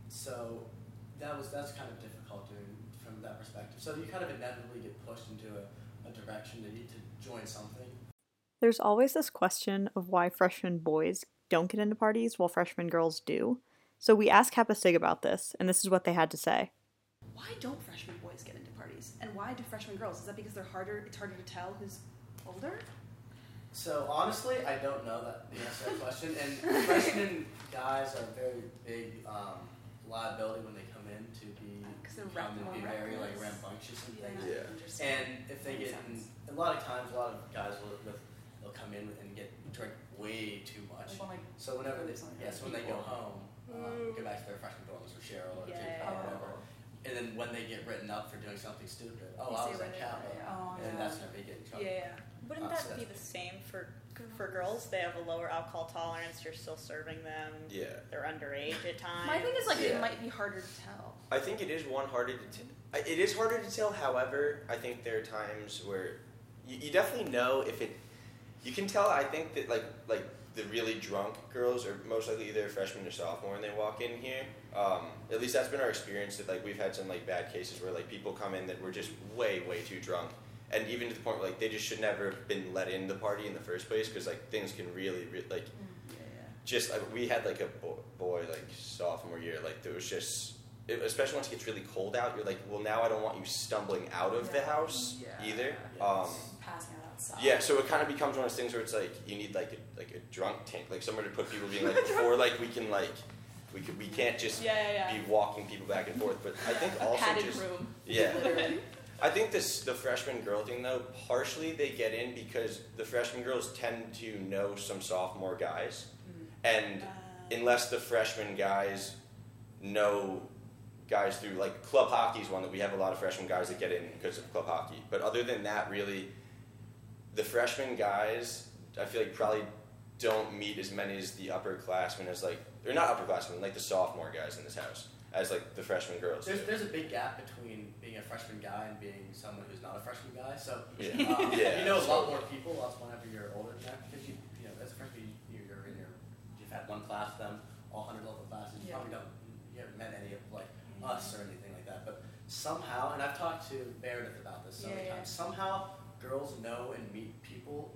so. That was that's kind of difficult to, from that perspective. So you kind of inevitably get pushed into a, a direction that you need to join something. There's always this question of why freshman boys don't get into parties while freshman girls do. So we asked Kappa Sig about this, and this is what they had to say. Why don't freshman boys get into parties? And why do freshman girls? Is that because they're harder? It's harder to tell who's older? So honestly, I don't know that the answer to that question. And freshman guys are very big um, liability when they come in to be, come and be very like rambunctious and things. Yeah. Yeah. And if they get, in, a lot of times, a lot of guys will with, they'll come in and get drink way too much. Well, like, so whenever they, yes, when they go home, um, go back to their freshman dorms with Cheryl or yeah, Jake yeah, or whatever. And then when they get written up for doing something stupid, oh, I was at Kappa, oh, and yeah. that's when they get in trouble. Yeah. Wouldn't that be the same for for girls? They have a lower alcohol tolerance. You're still serving them. Yeah. They're underage at times. My thing is like yeah. it might be harder to tell. I think it is one harder to tell. It is harder to tell. However, I think there are times where you, you definitely know if it. You can tell. I think that like like the really drunk girls are most likely either freshman or sophomore when they walk in here. Um, at least that's been our experience. That like we've had some like bad cases where like people come in that were just way way too drunk. And even to the point where, like, they just should never have been let in the party in the first place because, like, things can really, really like, yeah, yeah. just, like, we had, like, a bo- boy, like, sophomore year, like, there was just, it, especially once it gets really cold out, you're like, well, now I don't want you stumbling out of yeah. the house yeah. either. Yeah, um, passing out outside. Yeah, so it kind of becomes one of those things where it's, like, you need, like, a, like, a drunk tank, like, somewhere to put people being, like, before, like, we can, like... We could, we can't just yeah, yeah, yeah. be walking people back and forth, but I think a also padded just... room. Yeah. I think this the freshman girl thing, though, partially they get in because the freshman girls tend to know some sophomore guys. Mm-hmm. And uh, unless the freshman guys know guys through, like, club hockey is one that we have a lot of freshman guys that get in because of club hockey. But other than that, really, the freshman guys, I feel like probably don't meet as many as the upperclassmen as, like, or not upperclassmen, like the sophomore guys in this house, as, like, the freshman girls. There's, there's a big gap between being a freshman guy and being someone who's not a freshman guy. So, yeah. Um, yeah, you know, a lot more people, lots whenever you're older than that, because, you, you know, as a freshman, you're in there, you've had one class with them, all one hundred level classes, you yeah. probably don't, you haven't met any of, like, us or anything like that, but somehow, and I've talked to Meredith about this so many yeah, yeah. times, somehow girls know and meet people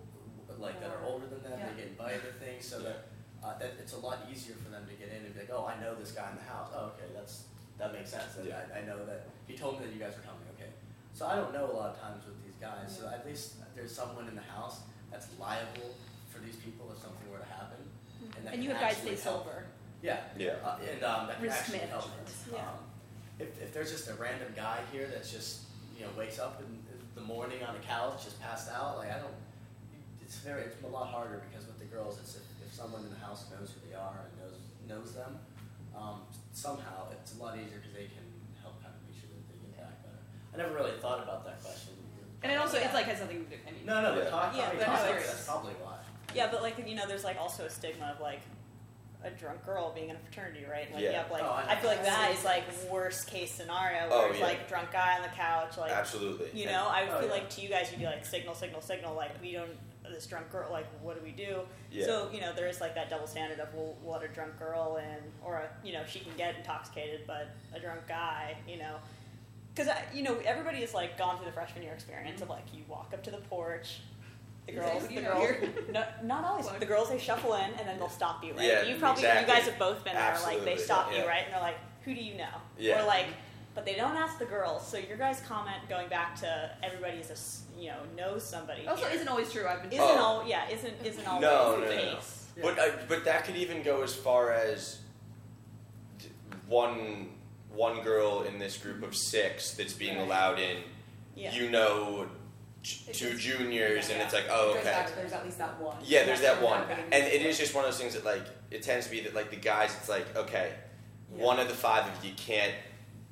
like that are older than them, yeah. they get invited to things, so yeah. that, uh, that it's a lot easier for them to get in and be like, oh, I know this guy in the house, oh, okay, that's that makes sense, yeah. I, I know that, he told me that you guys were coming, okay. So I don't know a lot of times with these guys, yeah. so at least there's someone in the house that's liable for these people if something were to happen. Mm-hmm. And, that and you have guys stay sober. Yeah, yeah. Uh, and um, that can risk actually help us. Yeah. Um, If, if there's just a random guy here that's just, you know, wakes up in the morning on the couch, just passed out, like, I don't, it's very, it's a lot harder because with the girls, it's if, if someone in the house knows who they are and knows knows them, um, somehow it's a lot easier because they can help kind of make sure that they get back better. I never really thought about that question. And it also, yeah. it's like, has nothing to do, I mean. No, no, yeah. talk, yeah, I mean, but talk, no, it's, that's probably why. Yeah, but like, you know, there's like also a stigma of like, a drunk girl being in a fraternity, right? Like, yeah. Yep, like, oh, I, I feel like that is like worst case scenario where oh, it's yeah. like drunk guy on the couch, like absolutely. You know, and, I would oh, feel yeah. like to you guys you'd be like signal, signal, signal. Like we don't this drunk girl. Like what do we do? Yeah. So you know there is like that double standard of well, we'll let a drunk girl in, or a, you know she can get intoxicated, but a drunk guy, you know, because you know everybody has like gone through the freshman year experience mm-hmm. of like you walk up to the porch. The girls, the girls, no, not always. The girls, they shuffle in and then they'll stop you, right? Yeah, you probably, exactly. you guys have both been there. Absolutely. Like they stop yeah. you, right? And they're like, "Who do you know?" Yeah. Or like, but they don't ask the girls. So your guys' comment going back to everybody is a you know knows somebody. Also, here. Isn't always true. I've been. Isn't oh. all yeah? Isn't isn't always no, the no, case. No. Yeah. But uh, but that could even go as far as one one girl in this group of six that's being right. allowed in. Yeah. You know. Two it's juniors, yeah, and yeah. it's like, oh, okay. There's, actually, there's at least that one. Yeah, there's that one. And it is just one of those things that, like, it tends to be that, like, the guys, it's like, okay, yeah. one of the five of you can't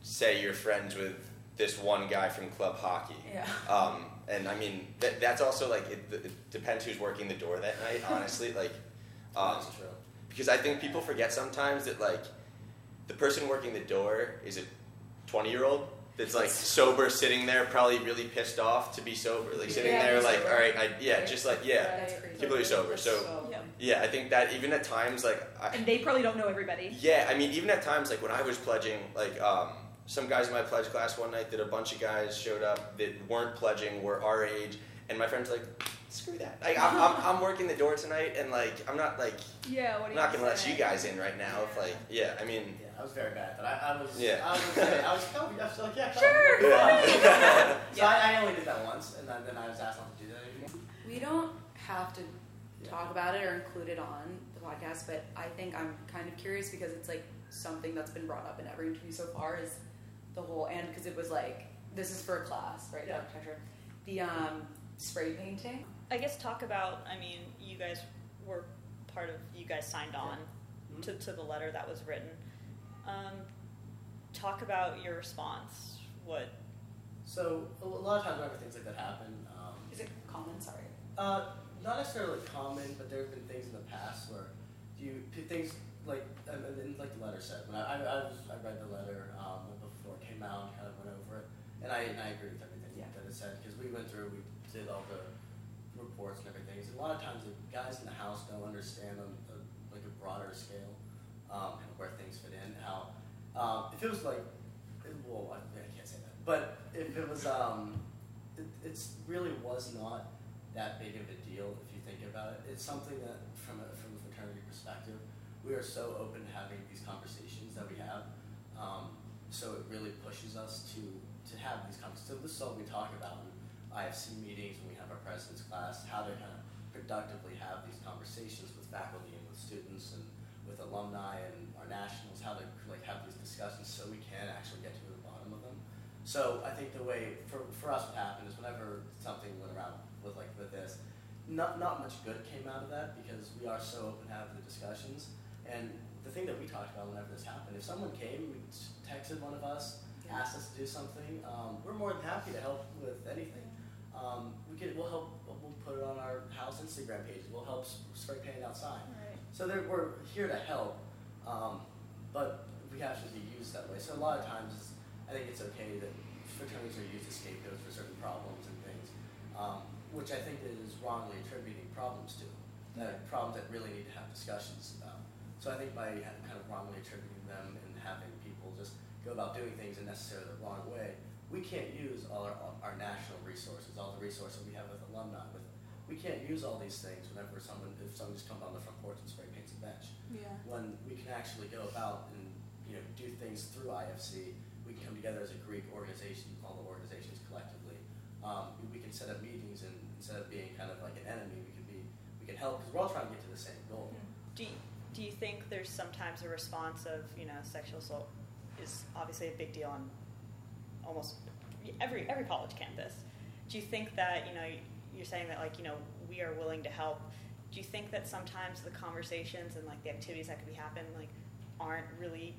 say you're friends with this one guy from club hockey. Yeah. Um, and, I mean, that, that's also, like, it, it depends who's working the door that night, honestly. Like, um, that's true. Because I think people forget sometimes that, like, the person working the door is a twenty-year-old. That's like sober, sitting there, probably really pissed off to be sober. Like sitting yeah, there, like sober. All right, I, yeah, just like yeah, completely sober. So yeah. yeah, I think that even at times, like, I, and they probably don't know everybody. Yeah, I mean, even at times, like when I was pledging, like um, some guys in my pledge class one night that a bunch of guys showed up that weren't pledging, were our age, and my friend's like, screw that. Like I'm, I'm, I'm working the door tonight, and like I'm not like yeah, what are I'm not gonna let you guys in right now. Yeah. If like yeah, I mean. Yeah. I was very bad, but I, I was, yeah. I was, I was, I was like, yeah, come sure, yeah. yeah. So I, I only did that once, and then, then I was asked not to do that anymore. We don't have to yeah. talk about it or include it on the podcast, but I think I'm kind of curious because it's like something that's been brought up in every interview so far is the whole, and because it was like, this is for a class, right? Yeah. The um, spray painting. I guess talk about, I mean, you guys were part of, you guys signed on yeah. mm-hmm. to, to the letter that was written. Um, talk about your response. What? So a lot of times whenever things like that happen, um, is it common? Sorry. Uh, not necessarily common, but there have been things in the past where you things like and, and like the letter said. When I I, I, was, I read the letter um, before it came out, and kind of went over it, and I and I agree with everything yeah. that it said because we went through, we did all the reports and everything. So a lot of times the guys in the house don't understand on a, like a broader scale. Um, and where things fit in, how, um, if it was like, it, well, I, I can't say that, but if it was, um, it it's really was not that big of a deal if you think about it. It's something that, from a, from a fraternity perspective, we are so open to having these conversations that we have, um, so it really pushes us to, to have these conversations. So this is all we talk about in I F C meetings when we have our president's class, how to kind of productively have these conversations with faculty and with students and with alumni and our nationals, how to like have these discussions so we can actually get to the bottom of them. So I think the way for, for us what happened is whenever something went around with like with this, not not much good came out of that because we are so open to have the discussions. And the thing that we talked about whenever this happened, if someone came, we texted one of us, yeah. asked us to do something, um, we're more than happy to help with anything. Um, we could, we'll help, we'll put it on our house Instagram pages, we'll help spray paint it outside. Right. So there, we're here to help, um, but we have to be used that way. So a lot of times, it's, I think it's okay that fraternities are used as scapegoats for certain problems and things, um, which I think is wrongly attributing problems to, that problems that really need to have discussions about. So I think by kind of wrongly attributing them and having people just go about doing things in necessarily the wrong way, we can't use all our, our national resources, all the resources we have with alumni. With, we can't use all these things whenever someone, if someone just comes on the front porch and spray paints a bench. Yeah. When we can actually go about and you know do things through I F C, we can come together as a Greek organization, all the organizations collectively. Um, we can set up meetings, and instead of being kind of like an enemy, we can be, we can help because we're all trying to get to the same goal. Yeah. Do you, do you think there's sometimes a response of you know sexual assault is obviously a big deal on almost every every college campus. Do you think that, you know, you're saying that, like, you know, we are willing to help. Do you think that sometimes the conversations and, like, the activities that could be happened, like, aren't really,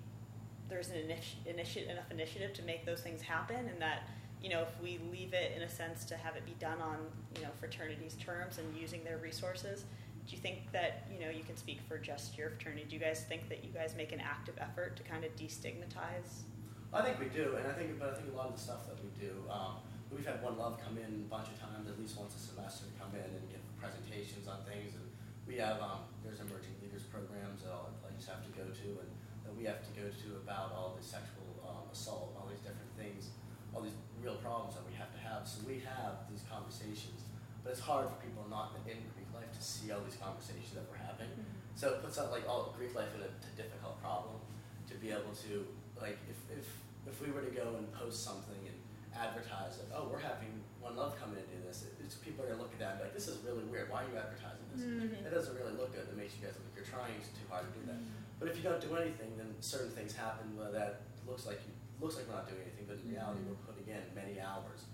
there's an initi- initi- enough initiative to make those things happen, and that, you know, if we leave it, in a sense, to have it be done on, you know, fraternities' terms and using their resources, do you think that, you know, you can speak for just your fraternity? Do you guys think that you guys make an active effort to kind of destigmatize? I think we do, and I think, but I think a lot of the stuff that we do, um, we've had One Love come in a bunch of times, at least once a semester, to come in and give presentations on things, and we have, um, there's emerging leaders programs that I'll, I just have to go to, and that we have to go to about all the sexual um, assault, all these different things, all these real problems that we have to have, so we have these conversations, but it's hard for people not in Greek life to see all these conversations that we're having, mm-hmm. so it puts out, like, all Greek life in a difficult problem, to be able to, like, if, if if we were to go and post something and advertise, like, oh, we're having One Love come in and do this, it, it's, people are going to look at that and be like, this is really weird, why are you advertising this? Mm-hmm. It doesn't really look good, it makes you guys look like you're trying too hard to do that. Mm-hmm. But if you don't do anything, then certain things happen where that looks like you, looks like we're not doing anything, but in reality, mm-hmm. we're putting in many hours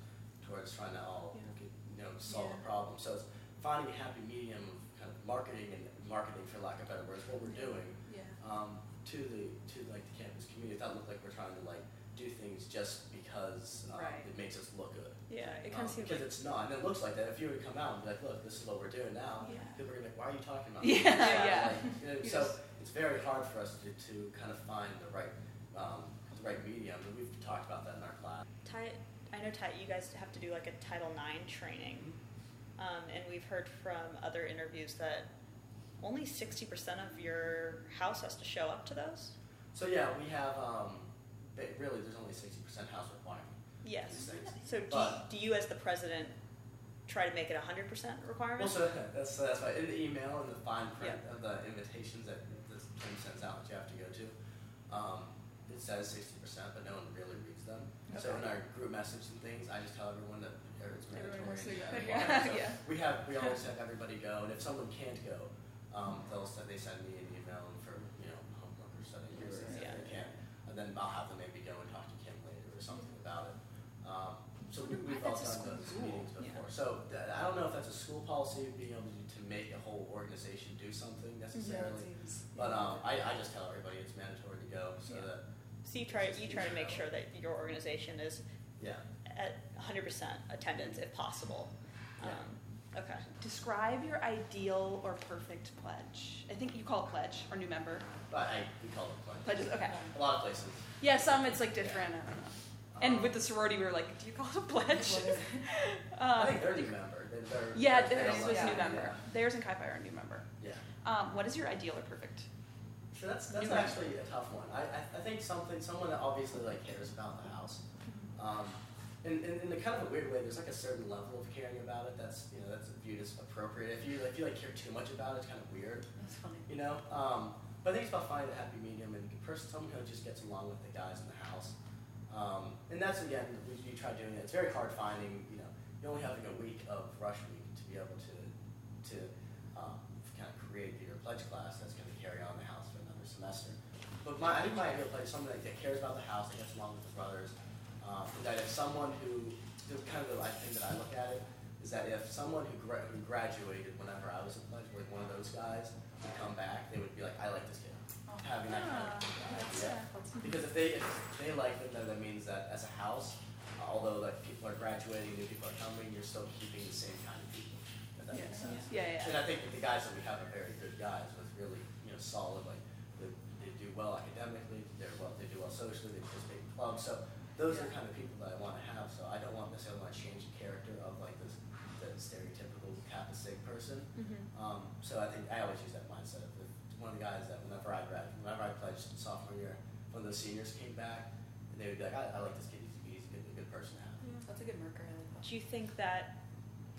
towards trying to all yeah. get, you know, solve yeah. a problem. So it's finding a happy medium of kind of marketing, and marketing, for lack of better words, what we're doing. Yeah. Um, to the to like the campus community, it doesn't look like we're trying to like do things just because um, right. it makes us look good. Yeah, it kind of um, seems because like it's not, and it looks like that. If you would come out and be like, "Look, this is what we're doing now," yeah. people are gonna be like, "Why are you talking about?" Yeah, this? yeah. Like, you know, so just... it's very hard for us to, to kind of find the right um, the right medium, and we've talked about that in our class. Ty, I know Ty, you guys have to do like a Title nine training, mm-hmm. um, and we've heard from other interviews that only sixty percent of your house has to show up to those? So yeah, we have, um, really there's only sixty percent house requirement. Yes. So but, do, you, do you as the president try to make it one hundred percent requirement? Well, so that's, that's why in the email and the fine print yeah. of the invitations that the team sends out that you have to go to, um, it says sixty percent, but no one really reads them. Okay. So in our group message and things, I just tell everyone that it's mandatory. Yeah. So yeah. We have, we always have everybody go, and if someone can't go, Um, they'll send, they send me an email for, you know, homework or study or something yeah. they can, and then I'll have them maybe go and talk to Kim later or something about it. Um, so we, we've all done those meetings before. Yeah. So th- I don't know if that's a school policy, being able to, to make a whole organization do something necessarily, yeah, but um, I, I just tell everybody it's mandatory to go. So yeah. that so you try you try to make sure that your organization is yeah. at one hundred percent attendance if possible. Um, yeah. Okay. Describe your ideal or perfect pledge. I think you call it pledge or new member. But I we call it pledge. Pledges, okay. A lot of places. Yeah, some it's like different. Yeah. I don't know. Um, and with the sorority, we were like, do you call it a pledge? um, I think they're new member. They're, they're, yeah, they're, theirs was like, new yeah, member. Yeah. Theirs and Chi Phi are new member. Yeah. Um, what is your ideal or perfect? So that's that's new actually member. A tough one. I, I I think something someone that obviously like cares about the house. Um, In, in, in a kind of a weird way, there's like a certain level of caring about it that's, you know, that's viewed as appropriate. If you, if you like care too much about it, it's kind of weird. That's funny. You know? Um, but I think it's about finding a happy medium, and person, someone who just gets along with the guys in the house. Um, and that's, again, we, you try doing it. It's very hard finding, you know, you only having a week of rush week to be able to, to um, kind of create your pledge class that's going to carry on the house for another semester. But my, I think my ideal pledge is someone that cares about the house, that gets along with his brothers. Um, that if someone who, the kind of the thing that I look at it, is that if someone who, gra- who graduated whenever I was in pledge, like one of those guys, would come back, they would be like, I like this kid. Oh. having that kind of idea. Because if they, if they like them, then that means that as a house, although like people are graduating, new people are coming, you're still keeping the same kind of people. If that yeah. makes sense. Yeah, yeah. And I think that the guys that we have are very good guys with really, you know, solid, like they, they do well academically, they're well, they do well socially, they participate in clubs. So those yeah. are the kind of people that I want to have. So I don't want necessarily want to change the character of like this, the stereotypical Kappa Sig person. Mm-hmm. um, so I think I always use that mindset. If one of the guys that whenever I grad, whenever I pledged sophomore year, when those seniors came back, and they would be like, I, I like this kid. A good person to have. Yeah, that's a good marker. Do you think that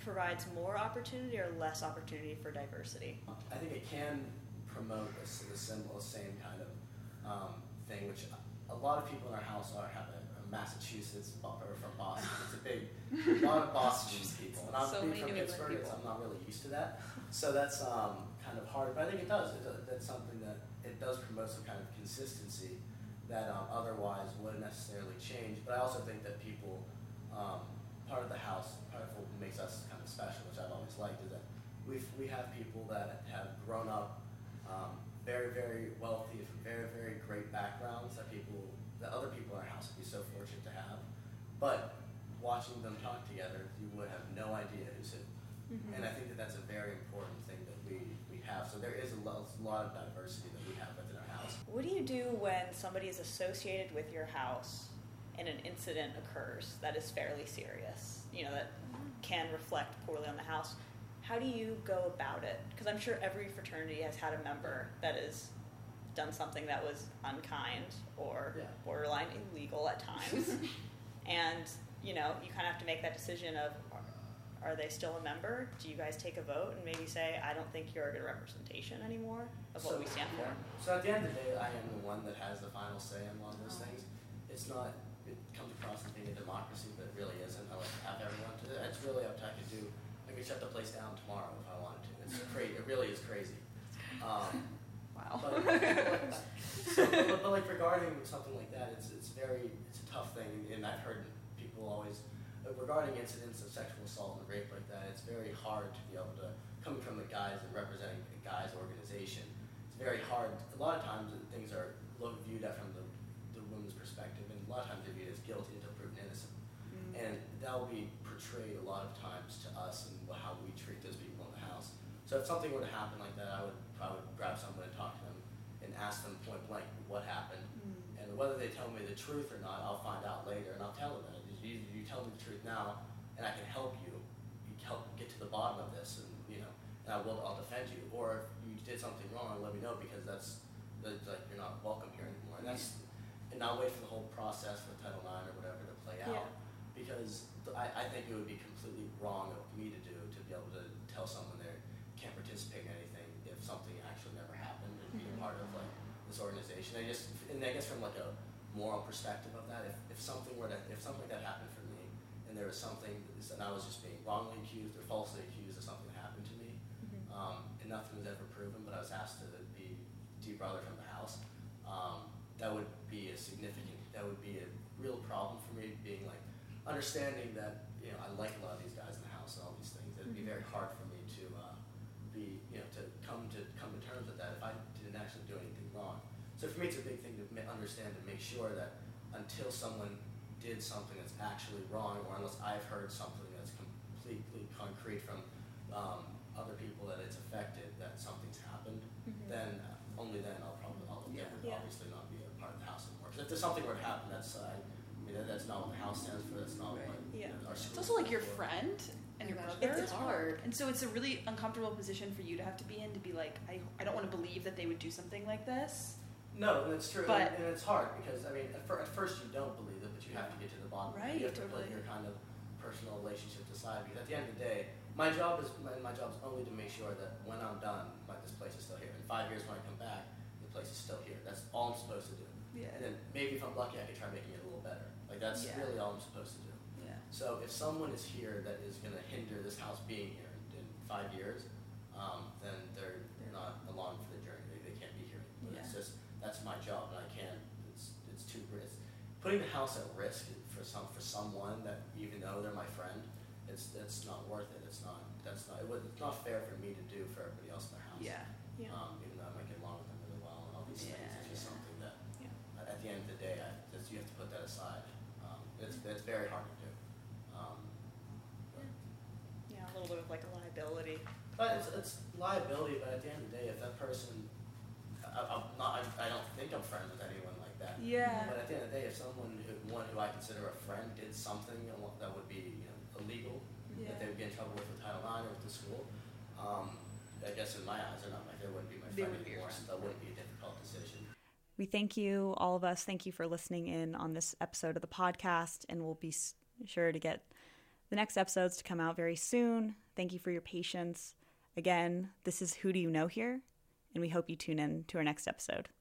provides more opportunity or less opportunity for diversity? I think it can promote a, the same kind of um, thing, which a lot of people in our house are have a, a Massachusetts or from Boston. It's a big, a lot of Boston people, and I'm so being from Pittsburgh, people. I'm not really used to that. So that's um, kind of hard, but I think it does. It, that's something that it does promote some kind of consistency that um, otherwise wouldn't necessarily change. But I also think that people, um, part of the house, part of what makes us kind of special, which I've always liked, is that we we have people that have grown up um, very, very wealthy, from very, very great backgrounds that people, that other people in our house would be so fortunate to have. But watching them talk together, you would have no idea who's who. Mm-hmm. And I think that that's a very important thing that we, we have. So there is a lot, a lot of diversity that we have within our house. What do you do when somebody is associated with your house and an incident occurs that is fairly serious, you know, that can reflect poorly on the house? How do you go about it? Because I'm sure every fraternity has had a member that has done something that was unkind or yeah. borderline illegal at times. And, you know, you kind of have to make that decision of, are they still a member? Do you guys take a vote and maybe say, I don't think you're a good representation anymore of what so, we stand for? So at the end of the day, I am the one that has the final say on a lot of those oh. things. It's not, it comes across as being a democracy, but it really isn't. I like to have everyone to it. It's really up to I could do, I could shut the place down tomorrow if I wanted to. It's crazy. It really is crazy. Um, wow. But, but, so, but, but like regarding something like that, it's it's very, it's a tough thing. And I've heard people always, regarding incidents of sexual assault and rape like that, it's very hard to be able to, coming from the guys and representing the guys' organization, it's very hard. A lot of times things are viewed at from the, the woman's perspective, and a lot of times they're viewed as guilty until proven innocent. Mm-hmm. And that will be portrayed a lot of times to us and how we treat those people in the house. So if something were to happen like that, I would probably grab someone and talk to them and ask them point blank what happened. Mm-hmm. And whether they tell me the truth or not, I'll find out later, and I'll tell them that. You, you tell me the truth now, and I can help you. You help get to the bottom of this, and you know, and I will. I'll defend you. Or if you did something wrong, let me know, because that's, that's like you're not welcome here anymore. And that's, and I'll wait for the whole process for Title nine or whatever to play out, yeah. because I, I think it would be completely wrong of me to do to be able to tell someone they can't participate in anything if something actually never happened and be a part of like this organization. I just, and I guess from like a moral perspective of that, if, if something were to, if something like that happened for me, and there was something, and I was just being wrongly accused or falsely accused of something that happened to me, mm-hmm. um, and nothing was ever proven, but I was asked to be de-brothered from the house, um, that would be a significant, that would be a real problem for me, being like, understanding that, you know, I like a lot of these guys in the house and all these things, it would mm-hmm. be very hard for me to uh, be, you know, to come to come to terms with that if I didn't actually do anything wrong. So for me, it's a big thing to understand and make sure that until someone did something that's actually wrong, or unless I've heard something that's completely concrete from um, other people that it's affected, that something's happened, mm-hmm. then uh, only then I'll probably I'll yeah. Yeah. obviously not be a part of the house anymore. Because if there's something were to happen, that's uh, I mean, that, that's not what the house stands for. That's not right. what yeah. you know, our school. It's also like your for. friend and your brother. It's, it's hard, and so it's a really uncomfortable position for you to have to be in, to be like, I I don't want to believe that they would do something like this. No, and it's true, but, and, and it's hard, because, I mean, at, fir- at first you don't believe it, but you have to get to the bottom right, of it. You have to put your kind of personal relationship aside, because at the end of the day, my job is my, my job is only to make sure that when I'm done, like, this place is still here. In five years when I come back, the place is still here. That's all I'm supposed to do. Yeah. And then maybe if I'm lucky, I can try making it a little better. Like, that's yeah. really all I'm supposed to do. Yeah. So if someone is here that is going to hinder this house being here in, in five years, um, then they're, they're not along for the journey. They, they can't be here anymore. Yeah. It's just... That's my job, and I can't. It's it's too it's putting the house at risk for some for someone that, even though they're my friend, it's that's not worth it. It's not that's not it would, it's not fair for me to do for everybody else in the house. Yeah, yeah. Um, even though I might get along with them really well and all these these yeah. things. It's just something that, yeah. at the end of the day, I, that's, you have to put that aside. Um, it's, it's very hard to do. Um, yeah. yeah, a little bit of like a liability. But it's, it's liability, but at the end of the day, if that person, I, I'm not, I, I don't think I'm friends with anyone like that. Yeah. But at the end of the day, if someone who, one who I consider a friend did something that would be, you know, illegal, yeah. that they would get in trouble with the Title nine or with the school, um, I guess in my eyes, they're not my, they wouldn't be my friend anymore, so that wouldn't be a difficult decision. We thank you, all of us. Thank you for listening in on this episode of the podcast, and we'll be sure to get the next episodes to come out very soon. Thank you for your patience. Again, this is Who Do You Know Here, and we hope you tune in to our next episode.